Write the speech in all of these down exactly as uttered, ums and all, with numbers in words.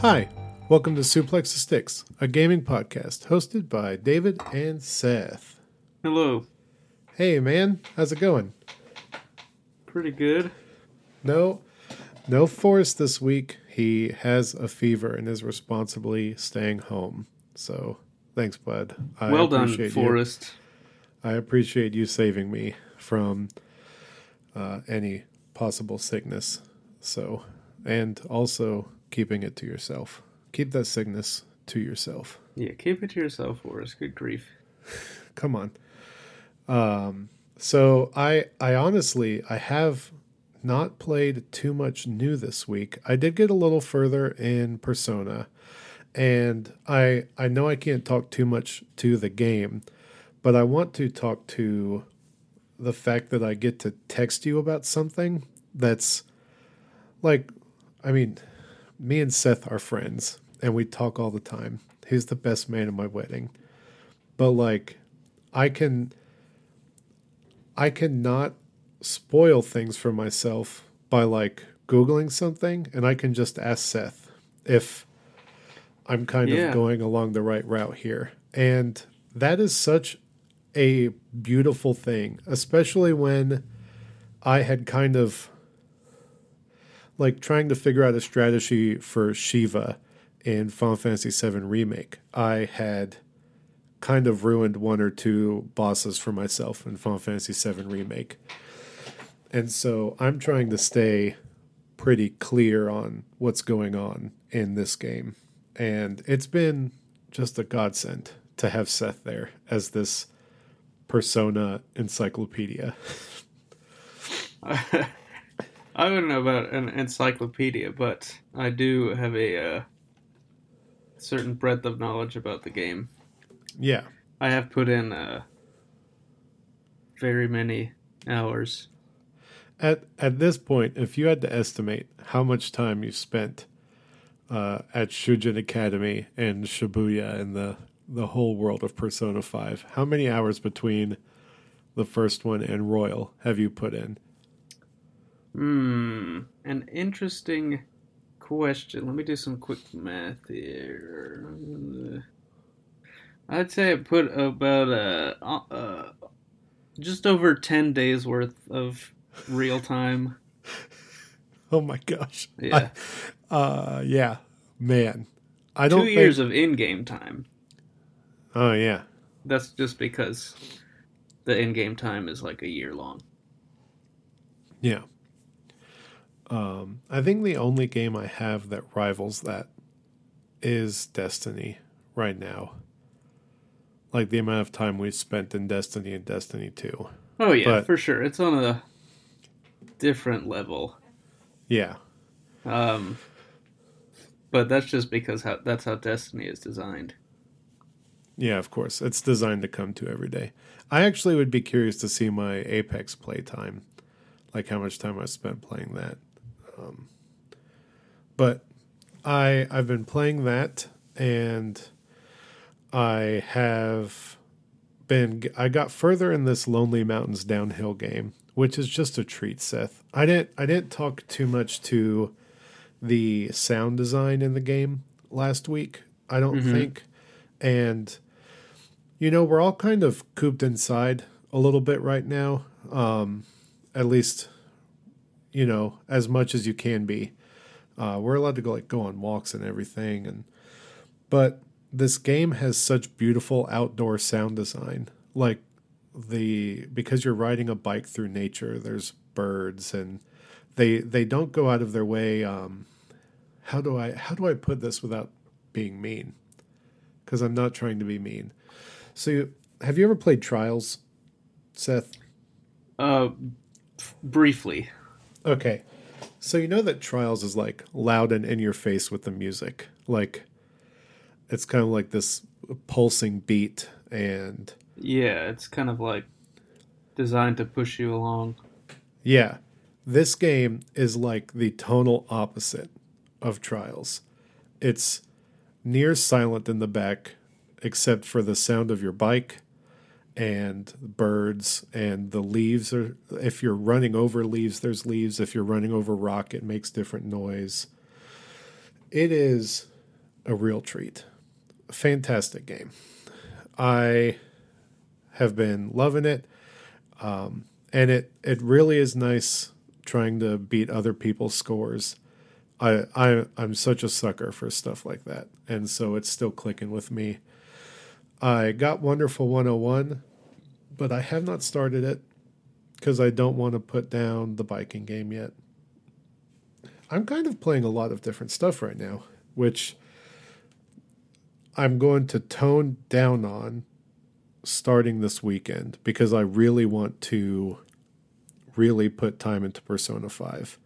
Hi, welcome to Suplex the Sticks, a gaming podcast hosted by David and Seth. Hello. Hey man, how's it going? Pretty good. No, no Forrest this week. He has a fever and is responsibly staying home. So thanks, bud. I well done, Forrest. You. I appreciate you saving me from uh, any possible sickness. So, and also keeping it to yourself. Keep that sickness to yourself. Yeah, keep it to yourself, Forrest. Good grief. Come on. Um, so I, I honestly, I have not played too much new this week. I did get a little further in Persona, and I, I know I can't talk too much to the game, but I want to talk to the fact that I get to text you about something that's like, I mean, me and Seth are friends and we talk all the time. He's the best man at my wedding, but like I can, I cannot spoil things for myself by like Googling something, and I can just ask Seth if I'm kind yeah. of going along the right route here. And that is such a beautiful thing, especially when I had kind of like trying to figure out a strategy for Shiva in Final Fantasy seven Remake. I had kind of ruined one or two bosses for myself in Final Fantasy seven Remake. And so I'm trying to stay pretty clear on what's going on in this game. And it's been just a godsend to have Seth there as this Persona encyclopedia. I don't know about an encyclopedia, but I do have a uh, certain breadth of knowledge about the game. Yeah. I have put in uh, very many hours. At at this point, if you had to estimate how much time you spent uh, at Shujin Academy and Shibuya and the, the whole world of Persona five, how many hours between the first one and Royal have you put in? Hmm, an interesting question. Let me do some quick math here. I'd say I put about uh, uh, just over ten days worth of real time. Oh my gosh. Yeah. I, uh, yeah. Man. I don't Two think... years of in-game time. Oh yeah. That's just because the in-game time is like a year long. Yeah. Um, I think the only game I have that rivals that is Destiny right now. Like the amount of time we spent in Destiny and Destiny two. Oh yeah, but for sure. It's on a different level. Yeah. Um, but that's just because how, that's how Destiny is designed. Yeah, of course. It's designed to come to every day. I actually would be curious to see my Apex playtime. Like how much time I spent playing that. Um, but I, I've been playing that, and I have been, I got further in this Lonely Mountains Downhill game, which is just a treat, Seth. I didn't I didn't talk too much to the sound design in the game last week, I don't mm-hmm. think. And, you know, we're all kind of cooped inside a little bit right now. Um, at least, you know, as much as you can be. Uh, we're allowed to go, like, go on walks and everything. And but this game has such beautiful outdoor sound design. Like, the because you're riding a bike through nature, there's birds, and they they don't go out of their way. Um, how do I how do I put this without being mean? Because I'm not trying to be mean. So, you, have you ever played Trials, Seth? Uh, briefly. Okay, so you know that Trials is like loud and in your face with the music. Like, it's kind of like this pulsing beat and. Yeah, it's kind of like designed to push you along. Yeah. This game is like the tonal opposite of Trials. It's near silent in the back, except for the sound of your bike and birds and the leaves. Or if you're running over leaves, there's leaves. If you're running over rock, it makes different noise. It is a real treat. A fantastic game. I have been loving it. Um, and it, it really is nice trying to beat other people's scores. I, I, I'm such a sucker for stuff like that. And so it's still clicking with me. I got Wonderful one oh one, but I have not started it because I don't want to put down the biking game yet. I'm kind of playing a lot of different stuff right now, which I'm going to tone down on starting this weekend because I really want to really put time into Persona five.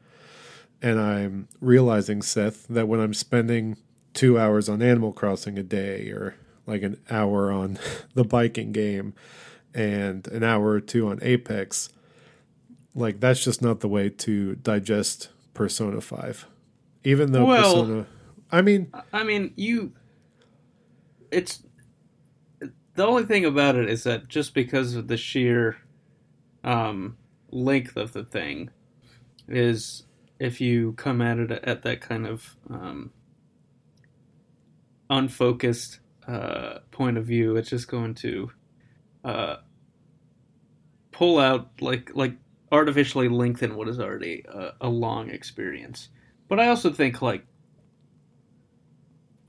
And I'm realizing, Seth, that when I'm spending two hours on Animal Crossing a day or like an hour on the biking game and an hour or two on Apex, like that's just not the way to digest Persona five. Even though well, Persona... I mean... I mean, you... It's... The only thing about it is that just because of the sheer um, length of the thing is if you come at it at that kind of um, unfocused uh, point of view, it's just going to uh, pull out, like like artificially lengthen what is already a, a long experience. But I also think like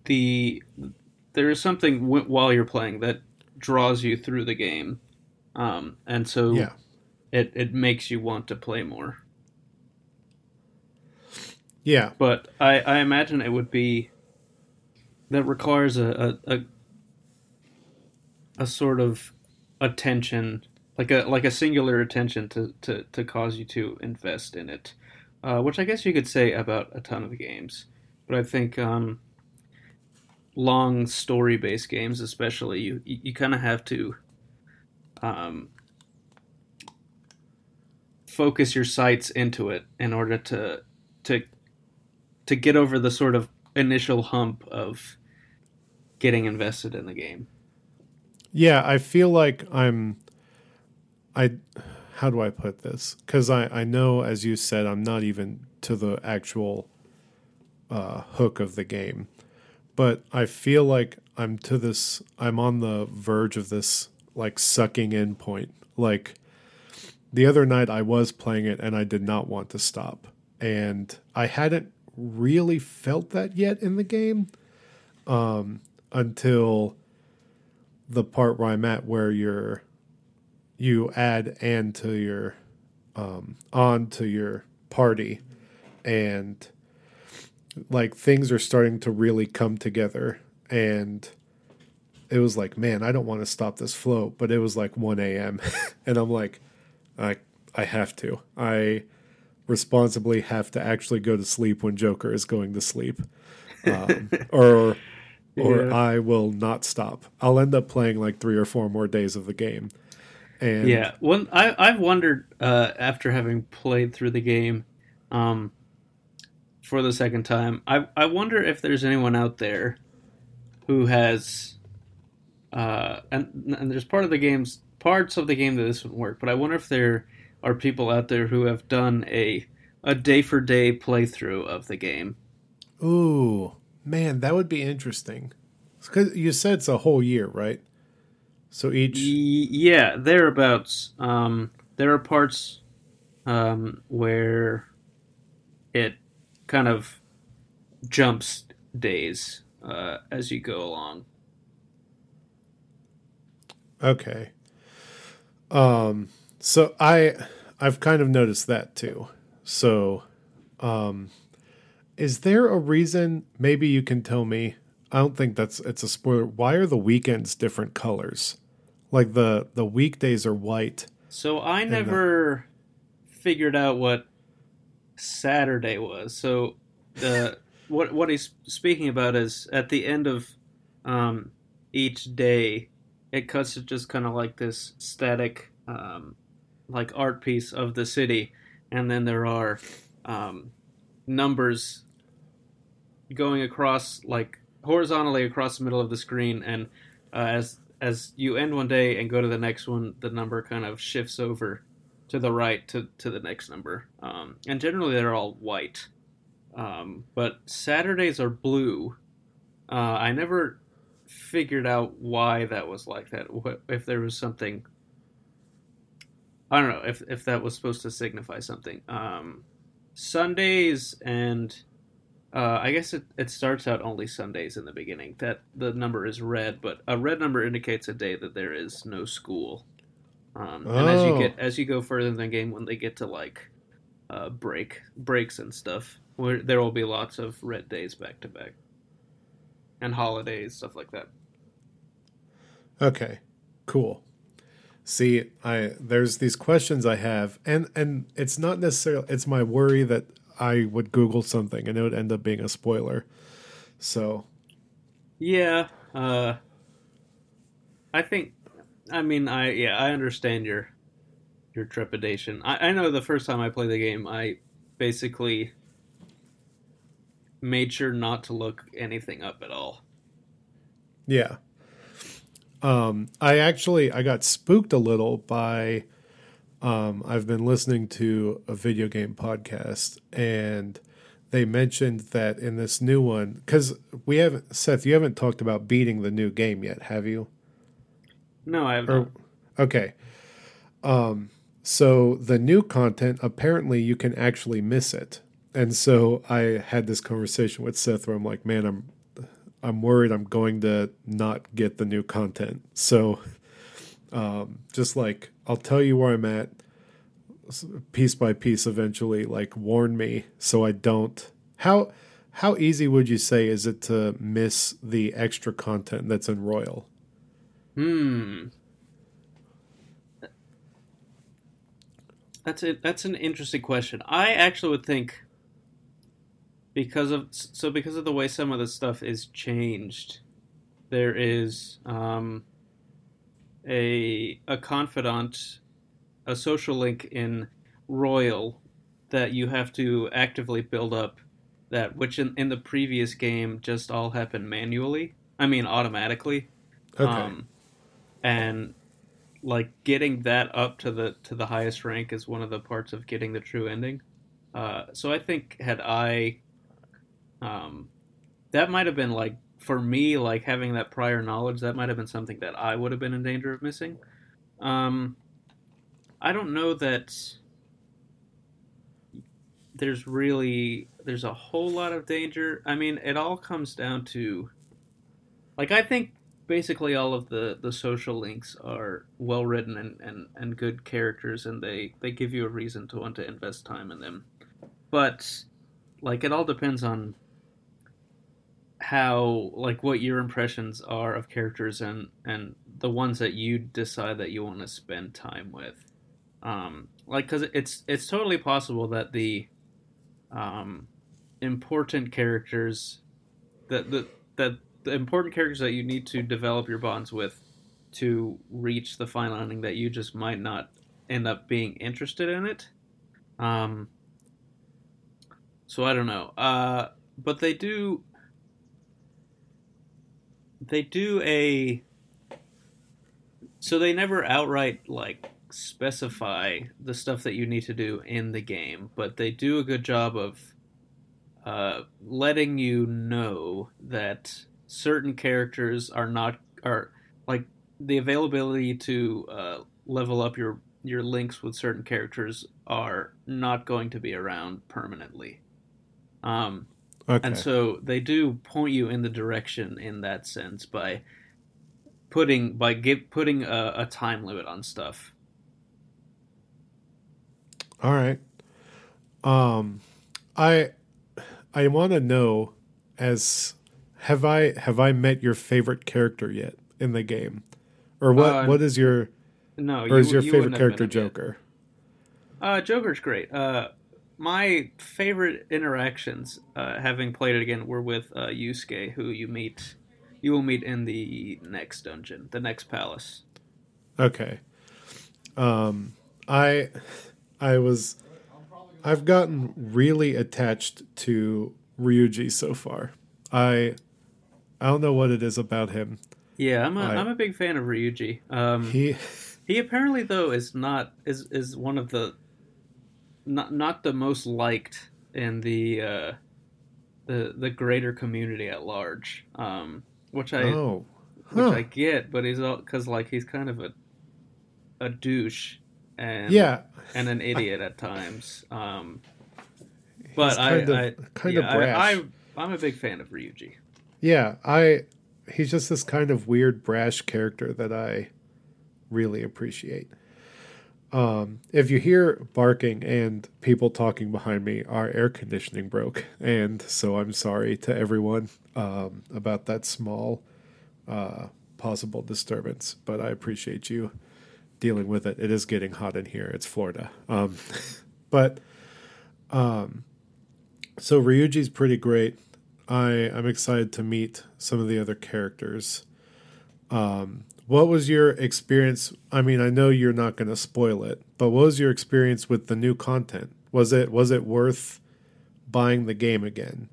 the there is something w- while you're playing that draws you through the game. Um, and so yeah. it, it makes you want to play more. Yeah. But I, I imagine it would be, that requires a, a, a, a sort of attention, like a, like a singular attention to, to, to cause you to invest in it. Uh, which I guess you could say about a ton of games, but I think, um, long story-based games especially, you you kind of have to um, focus your sights into it in order to to to get over the sort of initial hump of getting invested in the game. Yeah, I feel like I'm... I how do I put this? Because I, I know, as you said, I'm not even to the actual uh, hook of the game. But I feel like I'm to this, I'm on the verge of this, like, sucking in point. Like, the other night I was playing it and I did not want to stop. And I hadn't really felt that yet in the game um, until the part where I'm at where you're, you add Anne to your, um, on to your party and... like things are starting to really come together and it was like, man, I don't want to stop this flow, but it was like one a.m. and I'm like, I, I have to, I responsibly have to actually go to sleep when Joker is going to sleep. Um, or, or yeah. I will not stop. I'll end up playing like three or four more days of the game. And yeah. Well, I, I've wondered, uh, after having played through the game, um, for the second time, I I wonder if there's anyone out there who has, uh, and and there's part of the games parts of the game that this wouldn't work, but I wonder if there are people out there who have done a a day for day playthrough of the game. Ooh, man, that would be interesting. Because you said it's a whole year, right? So each y- yeah thereabouts. Um, there are parts um where it kind of jumps days uh, as you go along. Okay. Um, so I, I've kind of noticed that too. So um, is there a reason, maybe you can tell me, I don't think that's, it's a spoiler. Why are the weekends different colors? Like the, the weekdays are white. So I never the... figured out what Saturday was. So the what what he's speaking about is at the end of um each day it cuts to just kind of like this static um like art piece of the city, and then there are um numbers going across, like horizontally across the middle of the screen, and uh, as as you end one day and go to the next one, the number kind of shifts over to the right to, to the next number. Um, and generally they're all white. Um, but Saturdays are blue. Uh, I never figured out why that was like that. If there was something, I don't know if, if that was supposed to signify something. Um, Sundays and uh, I guess it, it starts out only Sundays in the beginning. That the number is red, but a red number indicates a day that there is no school. Um, oh. And as you get as you go further in the game, when they get to like uh, break breaks and stuff, where there will be lots of red days back to back. And holidays, stuff like that. Okay, cool. See, I there's these questions I have, and, and it's not necessarily, it's my worry that I would Google something and it would end up being a spoiler. So. Yeah, uh, I think, I mean, I yeah, I understand your your trepidation. I, I know the first time I played the game, I basically made sure not to look anything up at all. Yeah. Um, I actually, I got spooked a little by, um, I've been listening to a video game podcast, and they mentioned that in this new one, cause we haven't, Seth, you haven't talked about beating the new game yet, have you? No, I haven't. Okay. Um, so the new content, apparently you can actually miss it. And so I had this conversation with Seth where I'm like, man, I'm I'm worried I'm going to not get the new content. So um, just like, I'll tell you where I'm at piece by piece eventually, like warn me so I don't. How how easy would you say is it to miss the extra content that's in Royal? Hmm. That's it. That's an interesting question. I actually would think... Because of so, because of the way some of the stuff is changed, there is um, a a confidant, a social link in Royal that you have to actively build up. That which in, in the previous game just all happened manually. I mean, automatically. Okay. Um, and like getting that up to the to the highest rank is one of the parts of getting the true ending. Uh, so I think had I Um, that might have been like, for me, like having that prior knowledge, that might have been something that I would have been in danger of missing. Um, I don't know that there's really, there's a whole lot of danger. I mean, it all comes down to, like, I think basically all of the, the social links are well written and, and, and good characters, and they, they give you a reason to want to invest time in them. But, like, it all depends on how, like, what your impressions are of characters and, and the ones that you decide that you want to spend time with. Um, like, because it's it's totally possible that the um, important characters, that the that the important characters that you need to develop your bonds with to reach the final ending, that you just might not end up being interested in it. Um, so I don't know. Uh, but they do... They do a... So they never outright, like, specify the stuff that you need to do in the game, but they do a good job of uh, letting you know that certain characters are not... are like, the availability to uh, level up your, your links with certain characters are not going to be around permanently. Um, okay. And so they do point you in the direction in that sense by putting by give, putting a, a time limit on stuff. All right. Um, I I want to know as have I have I met your favorite character yet in the game, or what uh, what is your no or you, is your you favorite character Joker? Yet. Uh, Joker's great. Uh. My favorite interactions, uh, having played it again, were with uh, Yusuke, who you meet, you will meet in the next dungeon, the next palace. Okay. Um, I, I was, I've gotten really attached to Ryuji so far. I, I don't know what it is about him. Yeah, I'm a, I, I'm a big fan of Ryuji. Um, he, he apparently though is not is is one of the. Not not the most liked in the uh, the the greater community at large, um, which I oh. huh. which I get, but he's all, cause like he's kind of a a douche and yeah. and an idiot I, at times. Um, but I kind I, of, I, kind yeah, of brash. I, I I'm a big fan of Ryuji. Yeah, I he's just this kind of weird brash character that I really appreciate. Um, if you hear barking and people talking behind me, our air conditioning broke. And so I'm sorry to everyone um, about that small uh, possible disturbance. But I appreciate you dealing with it. It is getting hot in here. It's Florida. Um, but um, so Ryuji's pretty great. I, I'm excited to meet some of the other characters. Um What was your experience? I mean, I know you're not going to spoil it, but what was your experience with the new content? Was it was it worth buying the game again?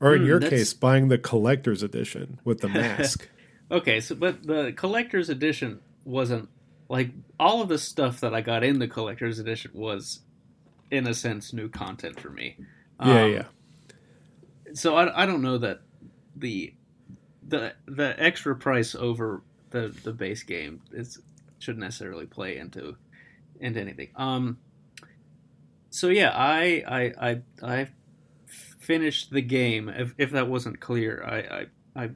Or in mm, your that's... case, buying the collector's edition with the mask? Okay, so but the collector's edition wasn't like all of the stuff that I got in the collector's edition was in a sense new content for me. Um, yeah, yeah. So I I don't know that the the the extra price over the the base game is shouldn't necessarily play into into anything. Um so yeah, I I I, I finished the game, if, if that wasn't clear. I, I I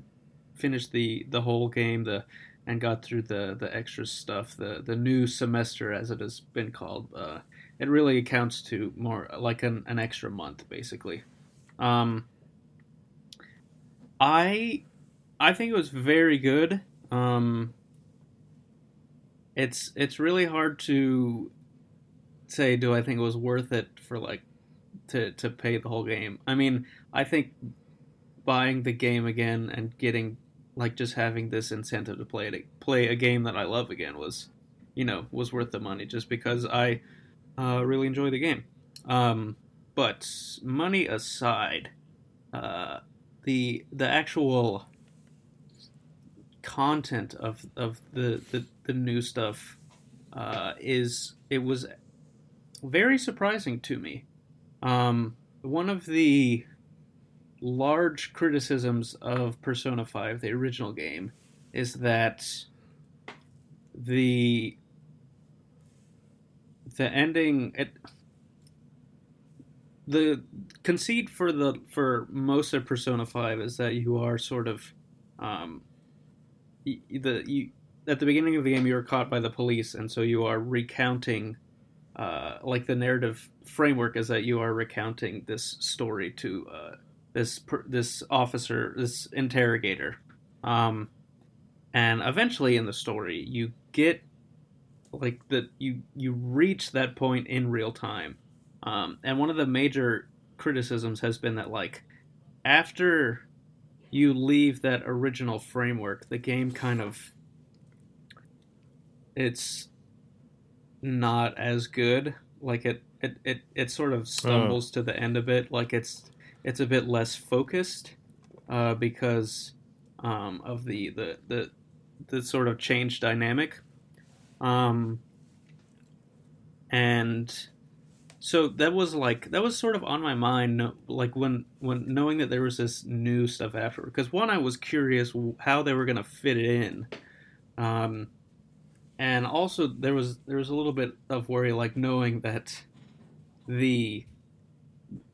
finished the the whole game the and got through the the extra stuff, the the new semester as it has been called. Uh it really accounts to more like an, an extra month basically. Um I I think it was very good. Um, it's, it's really hard to say, do I think it was worth it for like, to, to pay the whole game? I mean, I think buying the game again and getting, like, just having this incentive to play to play a game that I love again was, you know, was worth the money just because I, uh, really enjoy the game. Um, but money aside, uh, the, the actual content of of the, the the new stuff uh is it was very surprising to me. Um one of the large criticisms of Persona five, the original game, is that the the ending it the conceit for the for most of Persona five is that you are sort of um The, you, at the beginning of the game, you are caught by the police, and so you are recounting, uh, like the narrative framework is that you are recounting this story to uh, this this officer, this interrogator, um, and eventually in the story, you get like that you you reach that point in real time, um, and one of the major criticisms has been that like after you leave that original framework, the game kind of, it's not as good. Like it, it, it, it sort of stumbles oh. to the end a bit. Like it's, it's a bit less focused, uh, because, um, of the, the, the, the sort of change dynamic. Um, and so that was like, that was sort of on my mind, like when, when knowing that there was this new stuff afterward, because one, I was curious how they were going to fit it in. Um, and also there was, there was a little bit of worry, like knowing that the,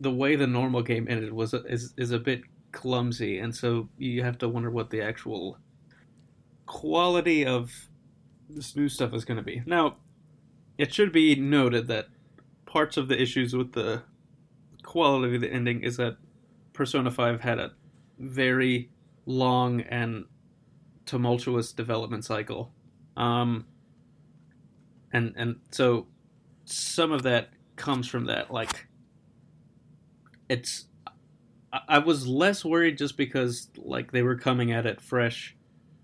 the way the normal game ended was, is, is a bit clumsy. And so you have to wonder what the actual quality of this new stuff is going to be. Now, it should be noted that parts of the issues with the quality of the ending is that Persona five had a very long and tumultuous development cycle. Um, and and so some of that comes from that. Like, it's... I, I was less worried just because, like, they were coming at it fresh,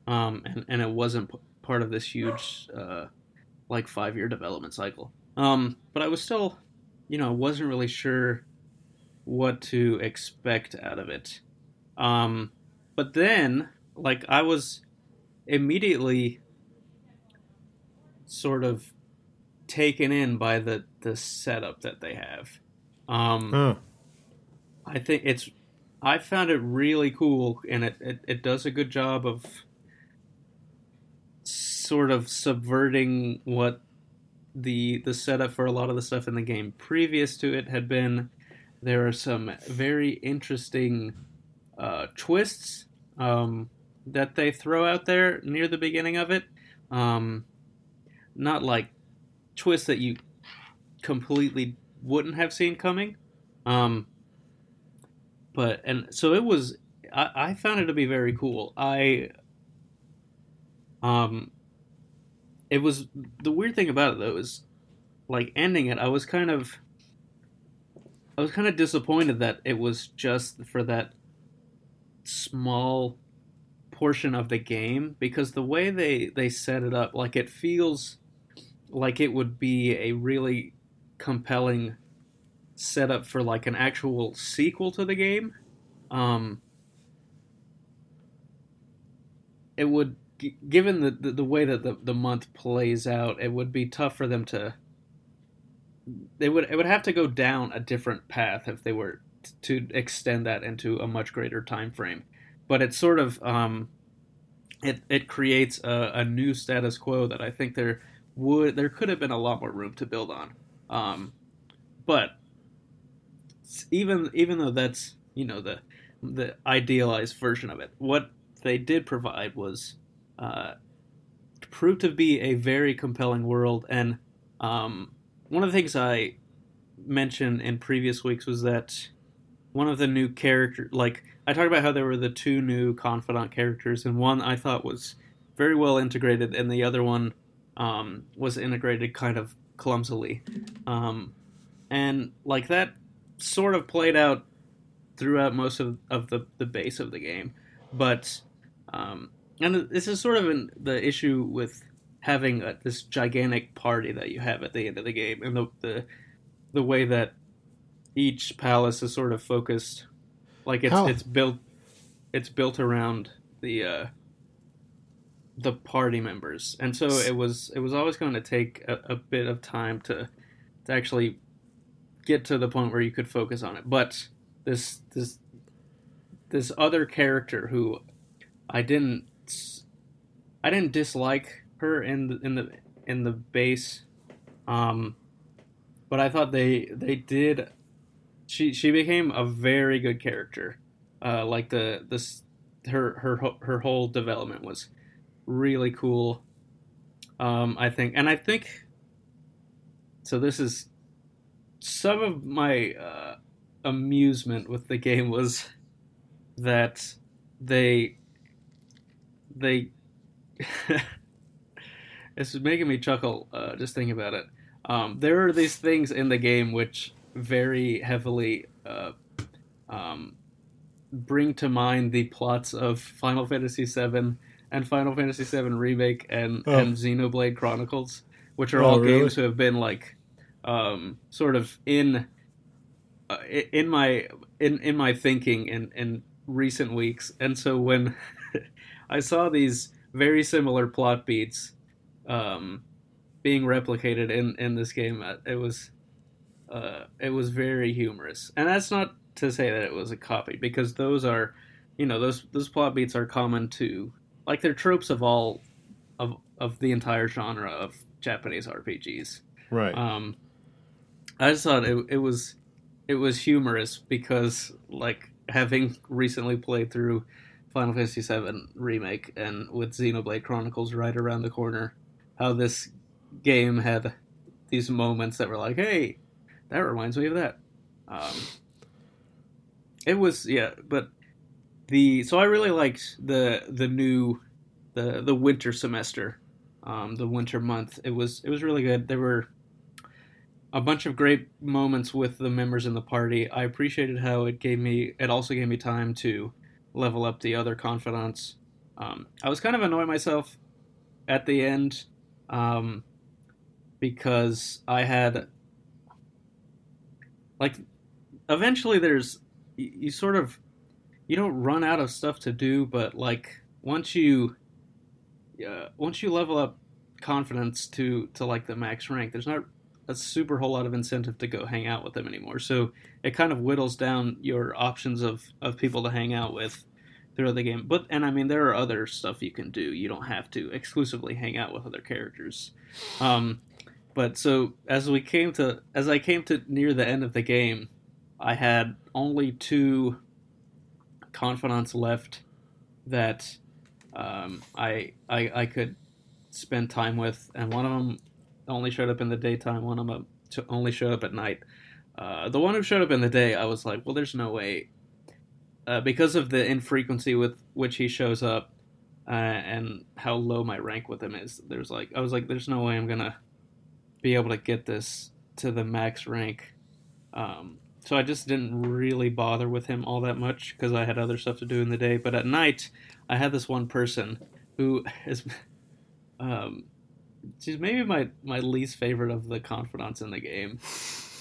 um, and, and it wasn't p- part of this huge, uh, like, five-year development cycle. Um, but I was still, you know, wasn't really sure what to expect out of it. Um, but then, like, I was immediately sort of taken in by the, the setup that they have. Um, huh. I think it's, I found it really cool, and it, it, it does a good job of sort of subverting what the the setup for a lot of the stuff in the game previous to it had been. There are some very interesting uh, twists um, that they throw out there near the beginning of it. Um, not like twists that you completely wouldn't have seen coming. Um, but, and so it was, I, I found it to be very cool. I, um, it was, the weird thing about it though is, like, ending it, I was kind of, I was kind of disappointed that it was just for that small portion of the game, because the way they, they set it up, like, it feels like it would be a really compelling setup for, like, an actual sequel to the game. Um, it would, g- given the, the, the way that the, the month plays out, it would be tough for them to... They would it would have to go down a different path if they were t- to extend that into a much greater time frame. But it sort of um, it it creates a, a new status quo that I think there would there could have been a lot more room to build on. Um, but even even though that's, you know, the the idealized version of it, what they did provide was uh, proved to be a very compelling world. And Um, one of the things I mentioned in previous weeks was that one of the new characters, like, I talked about how there were the two new confidant characters, and one I thought was very well integrated, and the other one um, was integrated kind of clumsily. Um, and, like, that sort of played out throughout most of, of the, the base of the game. But, um, and this is sort of an, the issue with having a, this gigantic party that you have at the end of the game, and the, the the way that each palace is sort of focused, like it's How? it's built it's built around the uh, the party members, and so it was it was always going to take a, a bit of time to to actually get to the point where you could focus on it. But this this this other character who I didn't I didn't dislike. Her in the, in the in the base, um, but I thought they they did. She she became a very good character. Uh, like the this her her her whole development was really cool. Um, I think, and I think. So this is some of my uh, amusement with the game was that they they. It's making me chuckle uh, just thinking about it. Um, there are these things in the game which very heavily uh, um, bring to mind the plots of Final Fantasy seven and Final Fantasy seven Remake and, oh. and Xenoblade Chronicles, which are oh, all really? games who have been like um, sort of in uh, in my in, in my thinking in, in recent weeks. And so when I saw these very similar plot beats Um, being replicated in, in this game, it was uh, it was very humorous, and that's not to say that it was a copy, because those are, you know, those those plot beats are common to, like, they're tropes of all of of the entire genre of Japanese R P Gs. Right. Um, I just thought it it was it was humorous because, like, having recently played through Final Fantasy seven Remake and with Xenoblade Chronicles right around the corner, how this game had these moments that were like, hey, that reminds me of that. Um, it was, yeah, but the, so I really liked the, the new, the, the winter semester, um, the winter month. It was, it was really good. There were a bunch of great moments with the members in the party. I appreciated how it gave me, it also gave me time to level up the other confidants. Um, I was kind of annoying myself at the end, um, because I had, like, eventually there's, you, you sort of, you don't run out of stuff to do, but, like, once you, uh, once you level up confidence to, to, like, the max rank, there's not a super whole lot of incentive to go hang out with them anymore. So it kind of whittles down your options of, of people to hang out with throughout the game. But, and I mean, there are other stuff you can do. You don't have to exclusively hang out with other characters. Um, but so as we came to, as I came to near the end of the game, I had only two confidants left that um, I, I I could spend time with, and one of them only showed up in the daytime. One of them only showed up at night. Uh, the one who showed up in the day, I was like, well, there's no way. Uh, because of the infrequency with which he shows up uh, and how low my rank with him is, there's like I was like, there's no way I'm going to be able to get this to the max rank. Um, so I just didn't really bother with him all that much because I had other stuff to do in the day. But at night, I had this one person who is... Um, she's maybe my, my least favorite of the confidants in the game.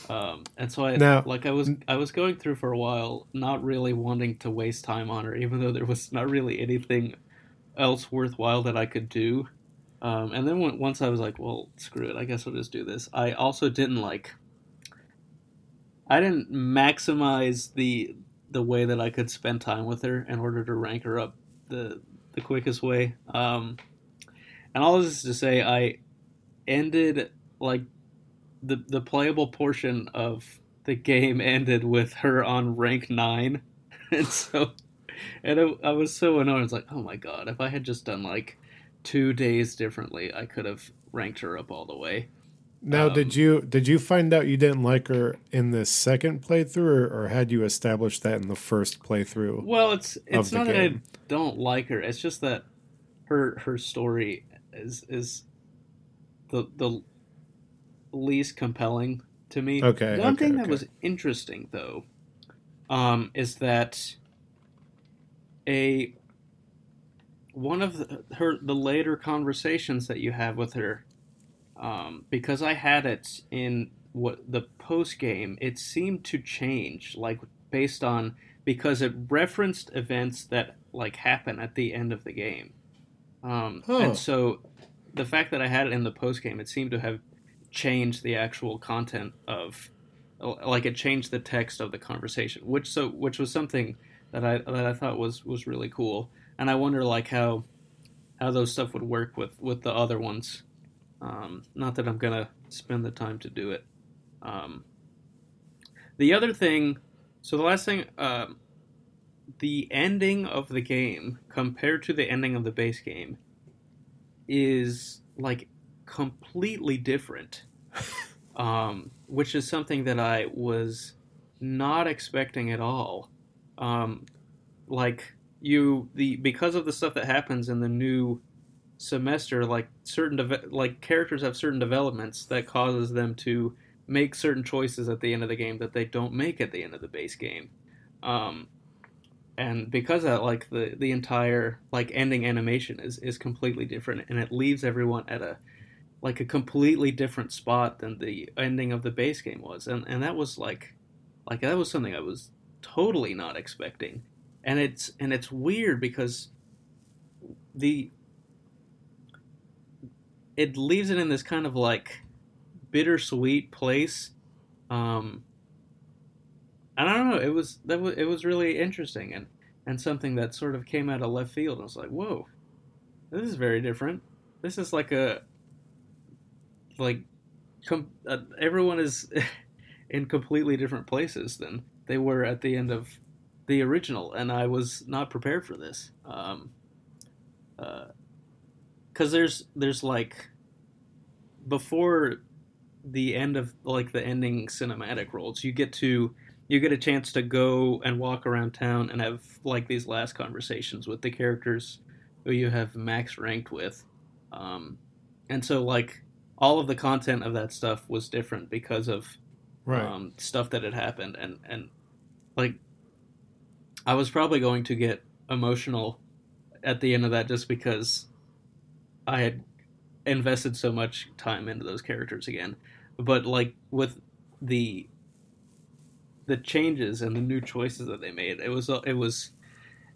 Um, and so I now, like I was I was going through for a while, not really wanting to waste time on her, even though there was not really anything else worthwhile that I could do. Um, and then when, once I was like, well, screw it, I guess I'll just do this. I also didn't like I didn't maximize the the way that I could spend time with her in order to rank her up the the quickest way. Um, and all this is to say, I ended like. The the playable portion of the game ended with her on rank nine, and so, and I, I was so annoyed. I was like, oh my god, if I had just done like two days differently, I could have ranked her up all the way. Now, um, did you did you find out you didn't like her in the second playthrough, or, or had you established that in the first playthrough? Well, it's it's not that I don't like her. It's just that her her story is is the the. least compelling to me. Okay. One okay, thing that okay. was interesting though, um, is that a one of the, her the later conversations that you have with her, um, because I had it in what the post game, it seemed to change like based on because it referenced events that like happen at the end of the game, um, huh. and so the fact that I had it in the post game, it seemed to have change the actual content of, like it changed the text of the conversation, which so which was something that I that I thought was, was really cool, and I wonder like how how those stuff would work with, with the other ones. Um, not that I'm gonna spend the time to do it. Um, the other thing, so the last thing, uh, the ending of the game compared to the ending of the base game is like. completely different, um, which is something that I was not expecting at all. Um, like you, the because of the stuff that happens in the new semester, like certain de- like characters have certain developments that causes them to make certain choices at the end of the game that they don't make at the end of the base game. Um, and because of that, like the the entire like ending animation is is completely different, and it leaves everyone at a like a completely different spot than the ending of the base game was. And and that was like, like that was something I was totally not expecting. And it's, and it's weird because the, it leaves it in this kind of like bittersweet place. Um, and I don't know, it was, that was, it was really interesting and, and something that sort of came out of left field. I was like, whoa, this is very different. This is like a, like com- uh, everyone is in completely different places than they were at the end of the original, and I was not prepared for this. Um, uh, cause there's, there's like before the end of like the ending cinematic rolls, you get to, you get a chance to go and walk around town and have like these last conversations with the characters who you have max ranked with. Um, and so like, all of the content of that stuff was different because of right. um, stuff that had happened. And, and like, I was probably going to get emotional at the end of that just because I had invested so much time into those characters again. But like with the, the changes and the new choices that they made, it was, it was,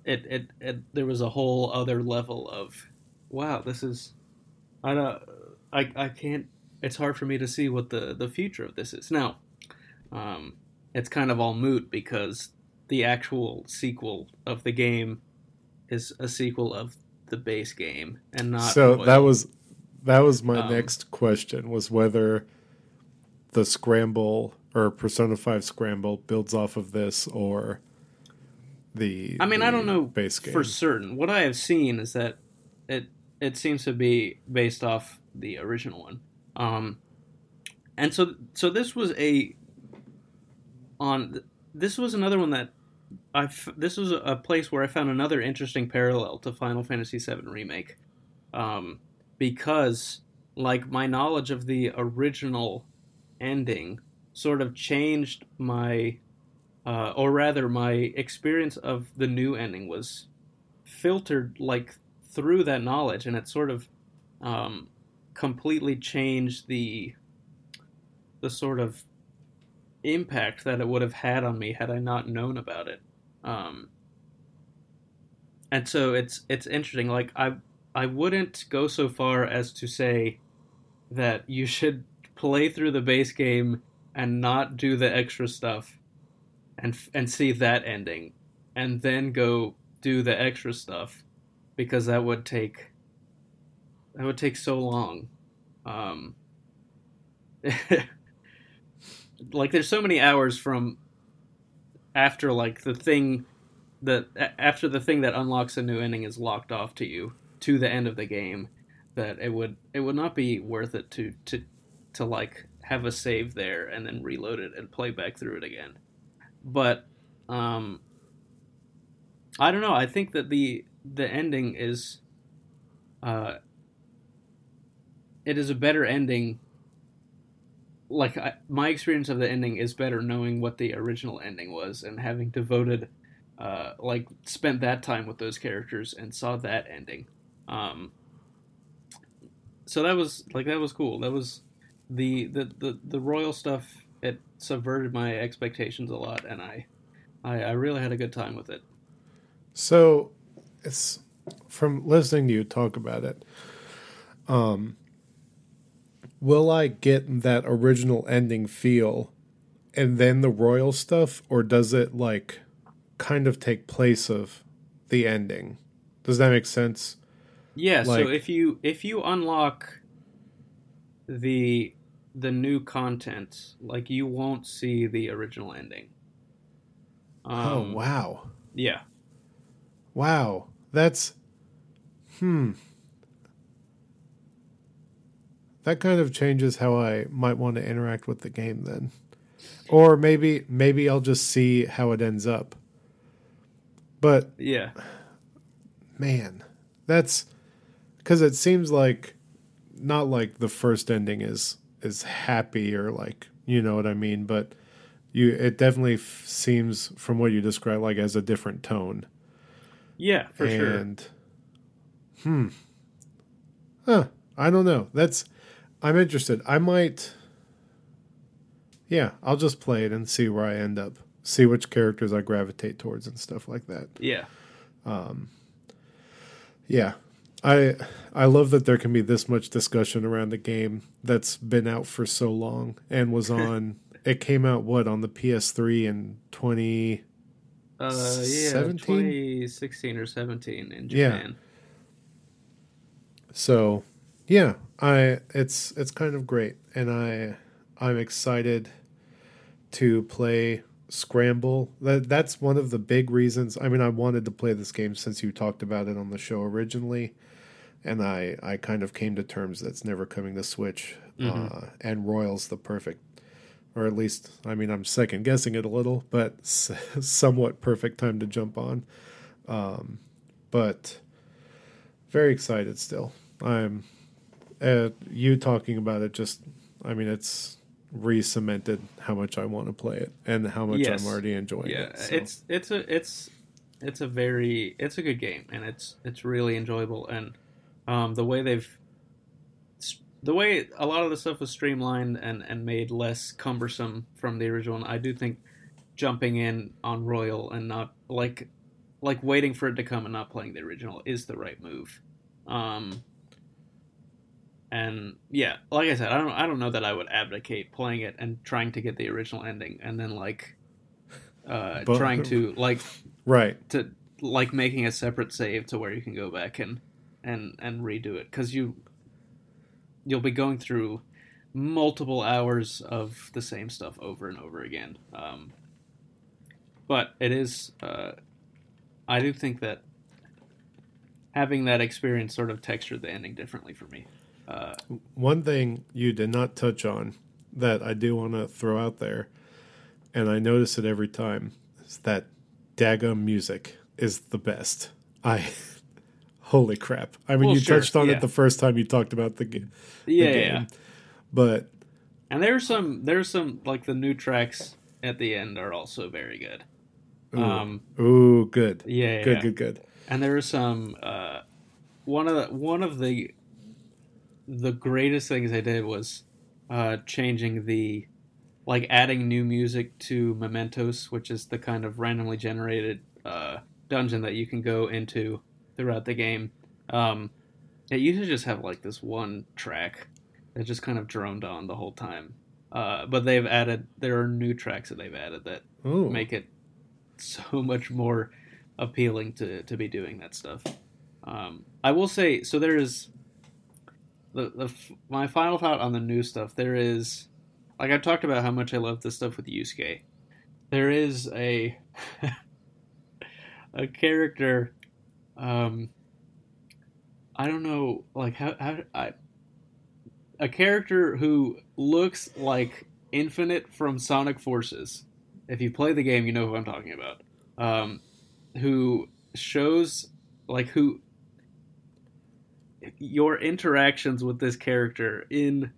it, it, it there was a whole other level of, wow, this is, I don't I, I can't it's hard for me to see what the, the future of this is. Now, um, it's kind of all moot because the actual sequel of the game is a sequel of the base game and not... So Royal. that was that was my um, next question, was whether the Scramble or Persona five Scramble builds off of this or the base game. I mean, I don't know for certain. What I have seen is that it it seems to be based off the original one. Um, and so so this was a... on This was another one that... I this was a place where I found another interesting parallel to Final Fantasy seven Remake, um, because like my knowledge of the original ending sort of changed my, uh, or rather my experience of the new ending was filtered like through that knowledge, and it sort of um, completely changed the the sort of impact that it would have had on me had I not known about it. Um, and so it's it's interesting. Like I I wouldn't go so far as to say that you should play through the base game and not do the extra stuff and and see that ending and then go do the extra stuff, because that would take that would take so long. Um, like there's so many hours from after like the thing that after the thing that unlocks a new ending is locked off to you to the end of the game that it would it would not be worth it to to to like have a save there and then reload it and play back through it again. But um I don't know, I think that the the ending is uh it is a better ending. Like, I, my experience of the ending is better knowing what the original ending was and having devoted, uh, like, spent that time with those characters and saw that ending. Um, so that was, like, that was cool. That was the, the, the, the Royal stuff, it subverted my expectations a lot, and I, I, I really had a good time with it. So, it's, from listening to you talk about it, um... will I get that original ending feel and then the Royal stuff, or does it like kind of take place of the ending? Does that make sense? Yeah, like, so if you if you unlock the the new content, like you won't see the original ending. Um, oh, wow. Yeah. Wow. That's hmm. That kind of changes how I might want to interact with the game then. Or maybe maybe I'll just see how it ends up. But yeah. Man, that's because it seems like not like the first ending is is happy or like, you know what I mean, but you it definitely f- seems from what you describe like as a different tone. Yeah, for and, sure. And hmm. Huh, I don't know. That's I'm interested. I might, yeah, I'll just play it and see where I end up, see which characters I gravitate towards and stuff like that. Yeah. Um, yeah. I, I love that there can be this much discussion around a game that's been out for so long and was on, it came out what on the P S three in twenty seventeen? Uh, yeah, twenty sixteen or seventeen in Japan. Yeah. So yeah, I it's it's kind of great, and I I'm excited to play Scramble. That that's one of the big reasons. I mean, I wanted to play this game since you talked about it on the show originally, and I, I kind of came to terms that's never coming to Switch. Mm-hmm. Uh, and Royal's the perfect, or at least I mean I'm second guessing it a little, but s- somewhat perfect time to jump on. Um, but very excited still. I'm. Uh, you talking about it just, I mean, it's re-cemented how much I want to play it and how much yes. I'm already enjoying yeah. it. So. It's it's a it's it's a very it's a good game, and it's it's really enjoyable, and um, the way they've the way a lot of the stuff was streamlined and, and made less cumbersome from the original. And I do think jumping in on Royal and not like like waiting for it to come and not playing the original is the right move. Um, And yeah, like I said, I don't I don't know that I would abdicate playing it and trying to get the original ending and then like uh, but, trying to like right to like making a separate save to where you can go back and and, and redo it, because you you'll be going through multiple hours of the same stuff over and over again. Um, but it is uh, I do think that having that experience sort of textured the ending differently for me. Uh, One thing you did not touch on that I do want to throw out there, and I notice it every time, is that daggum music is the best. I holy crap! I mean, well, you sure. touched on yeah. it the first time you talked about the, ga- yeah, the game. Yeah, yeah. But and there's some there's some like the new tracks at the end are also very good. Ooh, um, ooh good. Yeah, good, yeah. good, good. And there is some uh, one of the, one of the. The greatest things I did was uh, changing the, like adding new music to Mementos, which is the kind of randomly generated uh, dungeon that you can go into throughout the game. Um, it used to just have like this one track that just kind of droned on the whole time. Uh, but they've added, there are new tracks that they've added that Ooh. Make it so much more appealing to, to be doing that stuff. Um, I will say, so there is... The, the, my final thought on the new stuff, there is, like I've talked about how much I love the stuff with Yusuke. There is a a character, um, I don't know, like how, how I a character who looks like Infinite from Sonic Forces. If you play the game, you know who I'm talking about. Um, who shows like who. Your interactions with this character in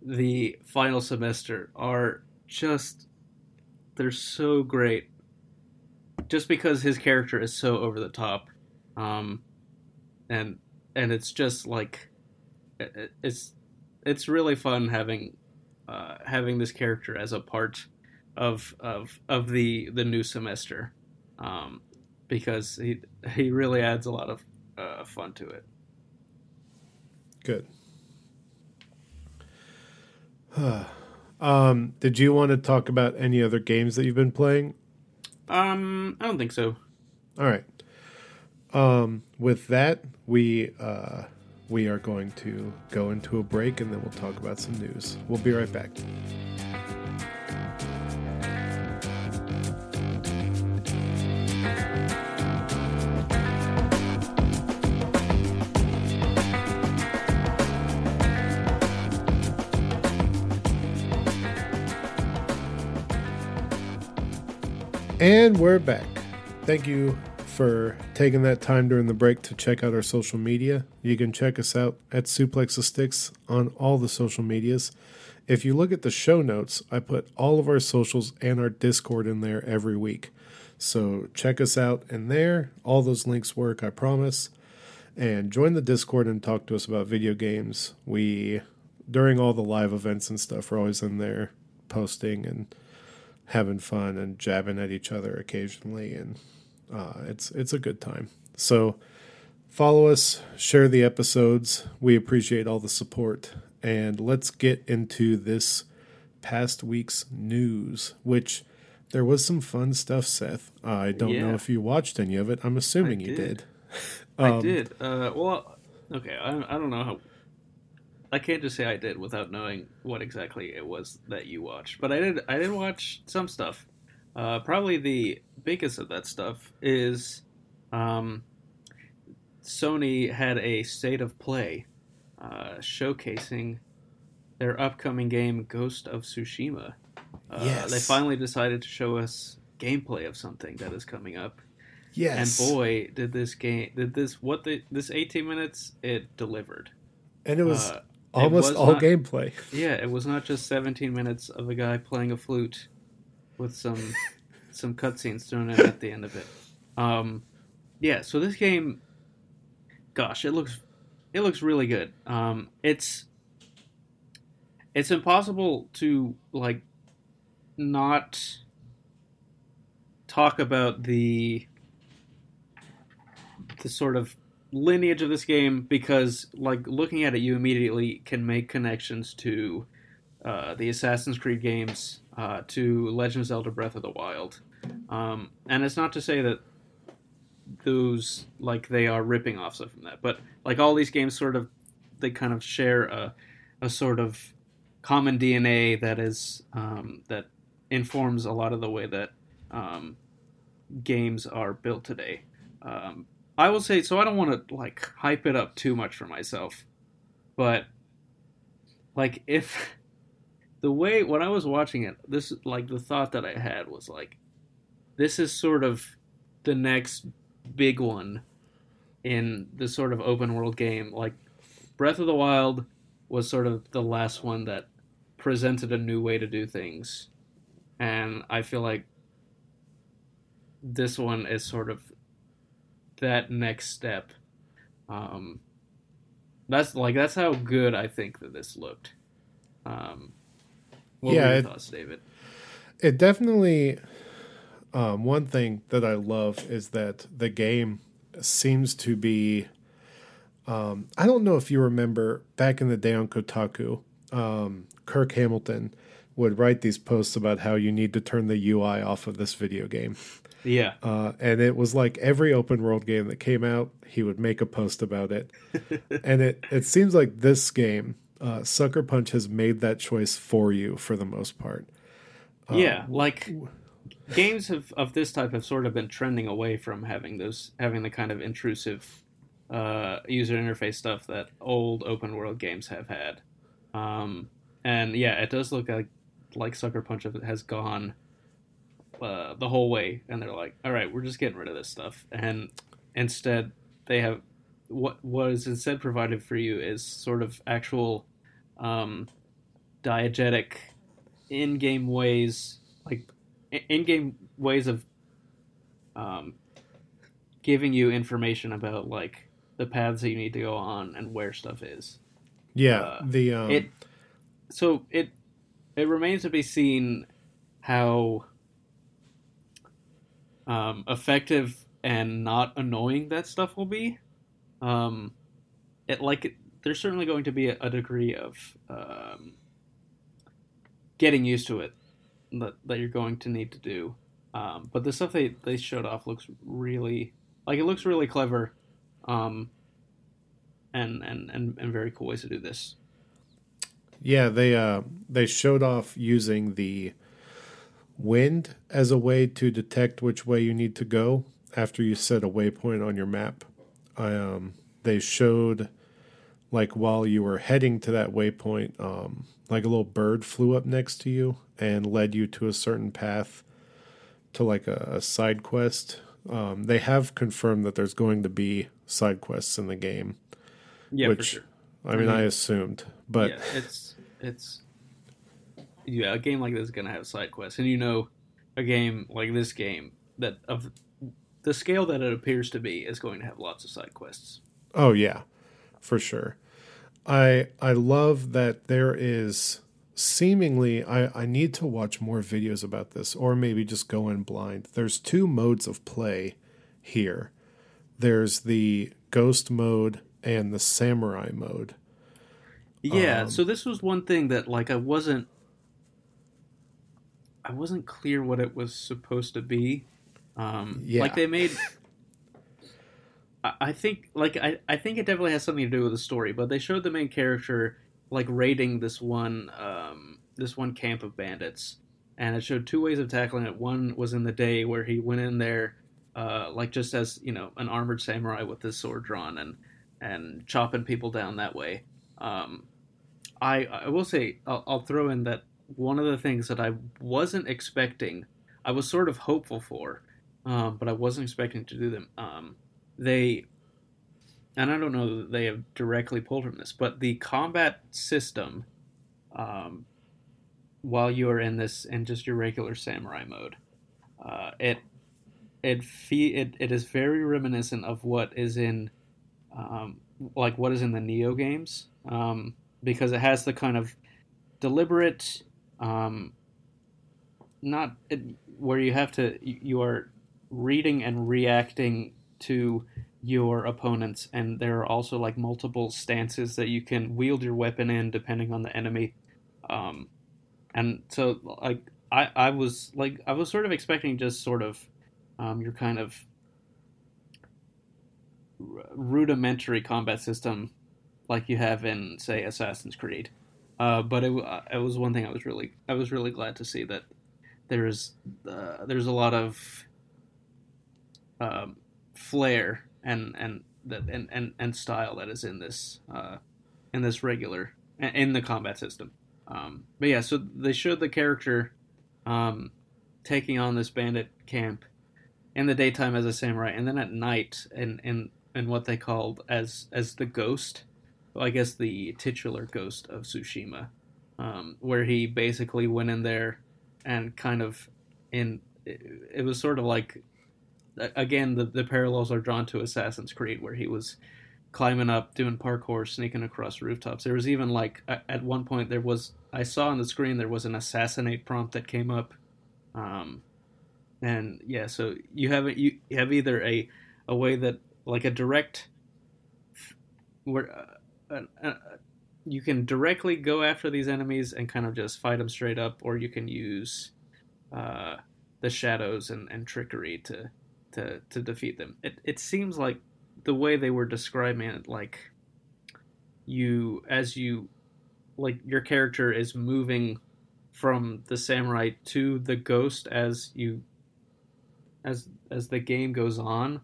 the final semester are just, they're so great. Just because his character is so over the top. Um, and, and it's just like, it, it's, it's really fun having, uh, having this character as a part of, of, of the, the new semester. Um, because he, he really adds a lot of uh, fun to it. Good. um, did you want to talk about any other games that you've been playing? Um, I don't think so. All right. Um, with that, we uh, we are going to go into a break, and then we'll talk about some news. We'll be right back. And we're back. Thank you for taking that time during the break to check out our social media. You can check us out at Suplex the Sticks on all the social medias. If you look at the show notes, I put all of our socials and our Discord in there every week. So check us out in there. All those links work, I promise. And join the Discord and talk to us about video games. We, during all the live events and stuff, we're always in there posting and having fun and jabbing at each other occasionally, and uh, it's it's a good time. So follow us, share the episodes. We appreciate all the support, and let's get into this past week's news, which there was some fun stuff, Seth. Uh, I don't yeah. know if you watched any of it. I'm assuming I you did. did. um, I did. Uh, well, okay, I, I don't know how... I can't just say I did without knowing what exactly it was that you watched. But I did I did watch some stuff. Uh, probably the biggest of that stuff is um, Sony had a State of Play uh, showcasing their upcoming game, Ghost of Tsushima. Uh, yes. They finally decided to show us gameplay of something that is coming up. Yes. And boy, did this game, did this, what the, this eighteen minutes, it delivered. And it was... Uh, Almost all not, gameplay. Yeah, it was not just seventeen minutes of a guy playing a flute with some some cutscenes thrown in at the end of it. Um, yeah, so this game, gosh, it looks it looks really good. Um, it's it's impossible to like not talk about the the sort of lineage of this game, because like looking at it, you immediately can make connections to uh, the Assassin's Creed games, uh, to Legend of Zelda Breath of the Wild. Um, and it's not to say that those, like, they are ripping off stuff from that, but like all these games sort of, they kind of share a, a sort of common D N A that is, um, that informs a lot of the way that um, games are built today. Um, I will say, so I don't want to like hype it up too much for myself, but like if the way, when I was watching it, this, like the thought that I had was like, this is sort of the next big one in this sort of open world game. Like Breath of the Wild was sort of the last one that presented a new way to do things. And I feel like this one is sort of that next step. Um, that's like that's how good I think that this looked. Um, what yeah, were your it, thoughts, David? It definitely. Um, one thing that I love is that the game seems to be. Um, I don't know if you remember back in the day on Kotaku, um, Kirk Hamilton would write these posts about how you need to turn the U I off of this video game. Yeah. Uh, and it was like every open world game that came out, he would make a post about it. And it, it seems like this game, uh, Sucker Punch has made that choice for you for the most part. Um, yeah. Like games have, of this type have sort of been trending away from having those, having the kind of intrusive uh, user interface stuff that old open world games have had. Um, and yeah, it does look like, like Sucker Punch has gone uh, the whole way, and they're like, all right, we're just getting rid of this stuff. And instead they have what what is instead provided for you is sort of actual um, diegetic in-game ways, like in-game ways of um, giving you information about like the paths that you need to go on and where stuff is. Yeah. Uh, the um... it so it It remains to be seen how um, effective and not annoying that stuff will be. Um, it like it, there's certainly going to be a, a degree of um, getting used to it that, that you're going to need to do. Um, but the stuff they, they showed off looks really like it looks really clever, um, and, and and and very cool ways to do this. Yeah, they uh, they showed off using the wind as a way to detect which way you need to go after you set a waypoint on your map. Um, they showed, like, while you were heading to that waypoint, um, like a little bird flew up next to you and led you to a certain path to, like, a, a side quest. Um, they have confirmed that there's going to be side quests in the game. Yeah, which, for sure. I mean, mm-hmm. I assumed, but yeah, it's it's yeah, a game like this is gonna have side quests, and you know, a game like this game that of the scale that it appears to be is going to have lots of side quests. Oh yeah, for sure. I I love that there is seemingly I, I need to watch more videos about this, or maybe just go in blind. There's two modes of play here. There's the ghost mode and the samurai mode. Yeah, um, so this was one thing that like I wasn't I wasn't clear what it was supposed to be. Um yeah. Like they made I, I think like I, I think it definitely has something to do with the story, but they showed the main character like raiding this one um this one camp of bandits, and it showed two ways of tackling it. One was in the day where he went in there uh like just as, you know, an armored samurai with his sword drawn and and chopping people down that way. Um, I I will say, I'll, I'll throw in that one of the things that I wasn't expecting, I was sort of hopeful for, um, but I wasn't expecting to do them. Um, they, and I don't know that they have directly pulled from this, but the combat system, um, while you are in this, in just your regular samurai mode, uh, it, it, fe- it, it is very reminiscent of what is in Um, like what is in the Neo games, um, because it has the kind of deliberate, um, not it, where you have to, you are reading and reacting to your opponents, and there are also like multiple stances that you can wield your weapon in depending on the enemy. Um, and so like I, I was like I was sort of expecting just sort of um, your kind of r- rudimentary combat system like you have in, say, Assassin's Creed. Uh, but it, it was one thing I was really I was really glad to see that there's uh, there's a lot of um, flair and and that and, and, and style that is in this uh, in this regular in the combat system. Um, but yeah, so they showed the character um, taking on this bandit camp in the daytime as a samurai, and then at night in in, in what they called as as the ghost. I guess the titular Ghost of Tsushima, um, where he basically went in there and kind of in it, it was sort of like, again, the, the parallels are drawn to Assassin's Creed, where he was climbing up, doing parkour, sneaking across rooftops. There was even like at one point there was I saw on the screen there was an assassinate prompt that came up, um, and yeah, so you have you have either a a way that like a direct where. Uh, Uh, uh, you can directly go after these enemies and kind of just fight them straight up, or you can use uh, the shadows and, and trickery to, to to defeat them. It it seems like the way they were describing it, like you as you like your character is moving from the samurai to the ghost as you as as the game goes on.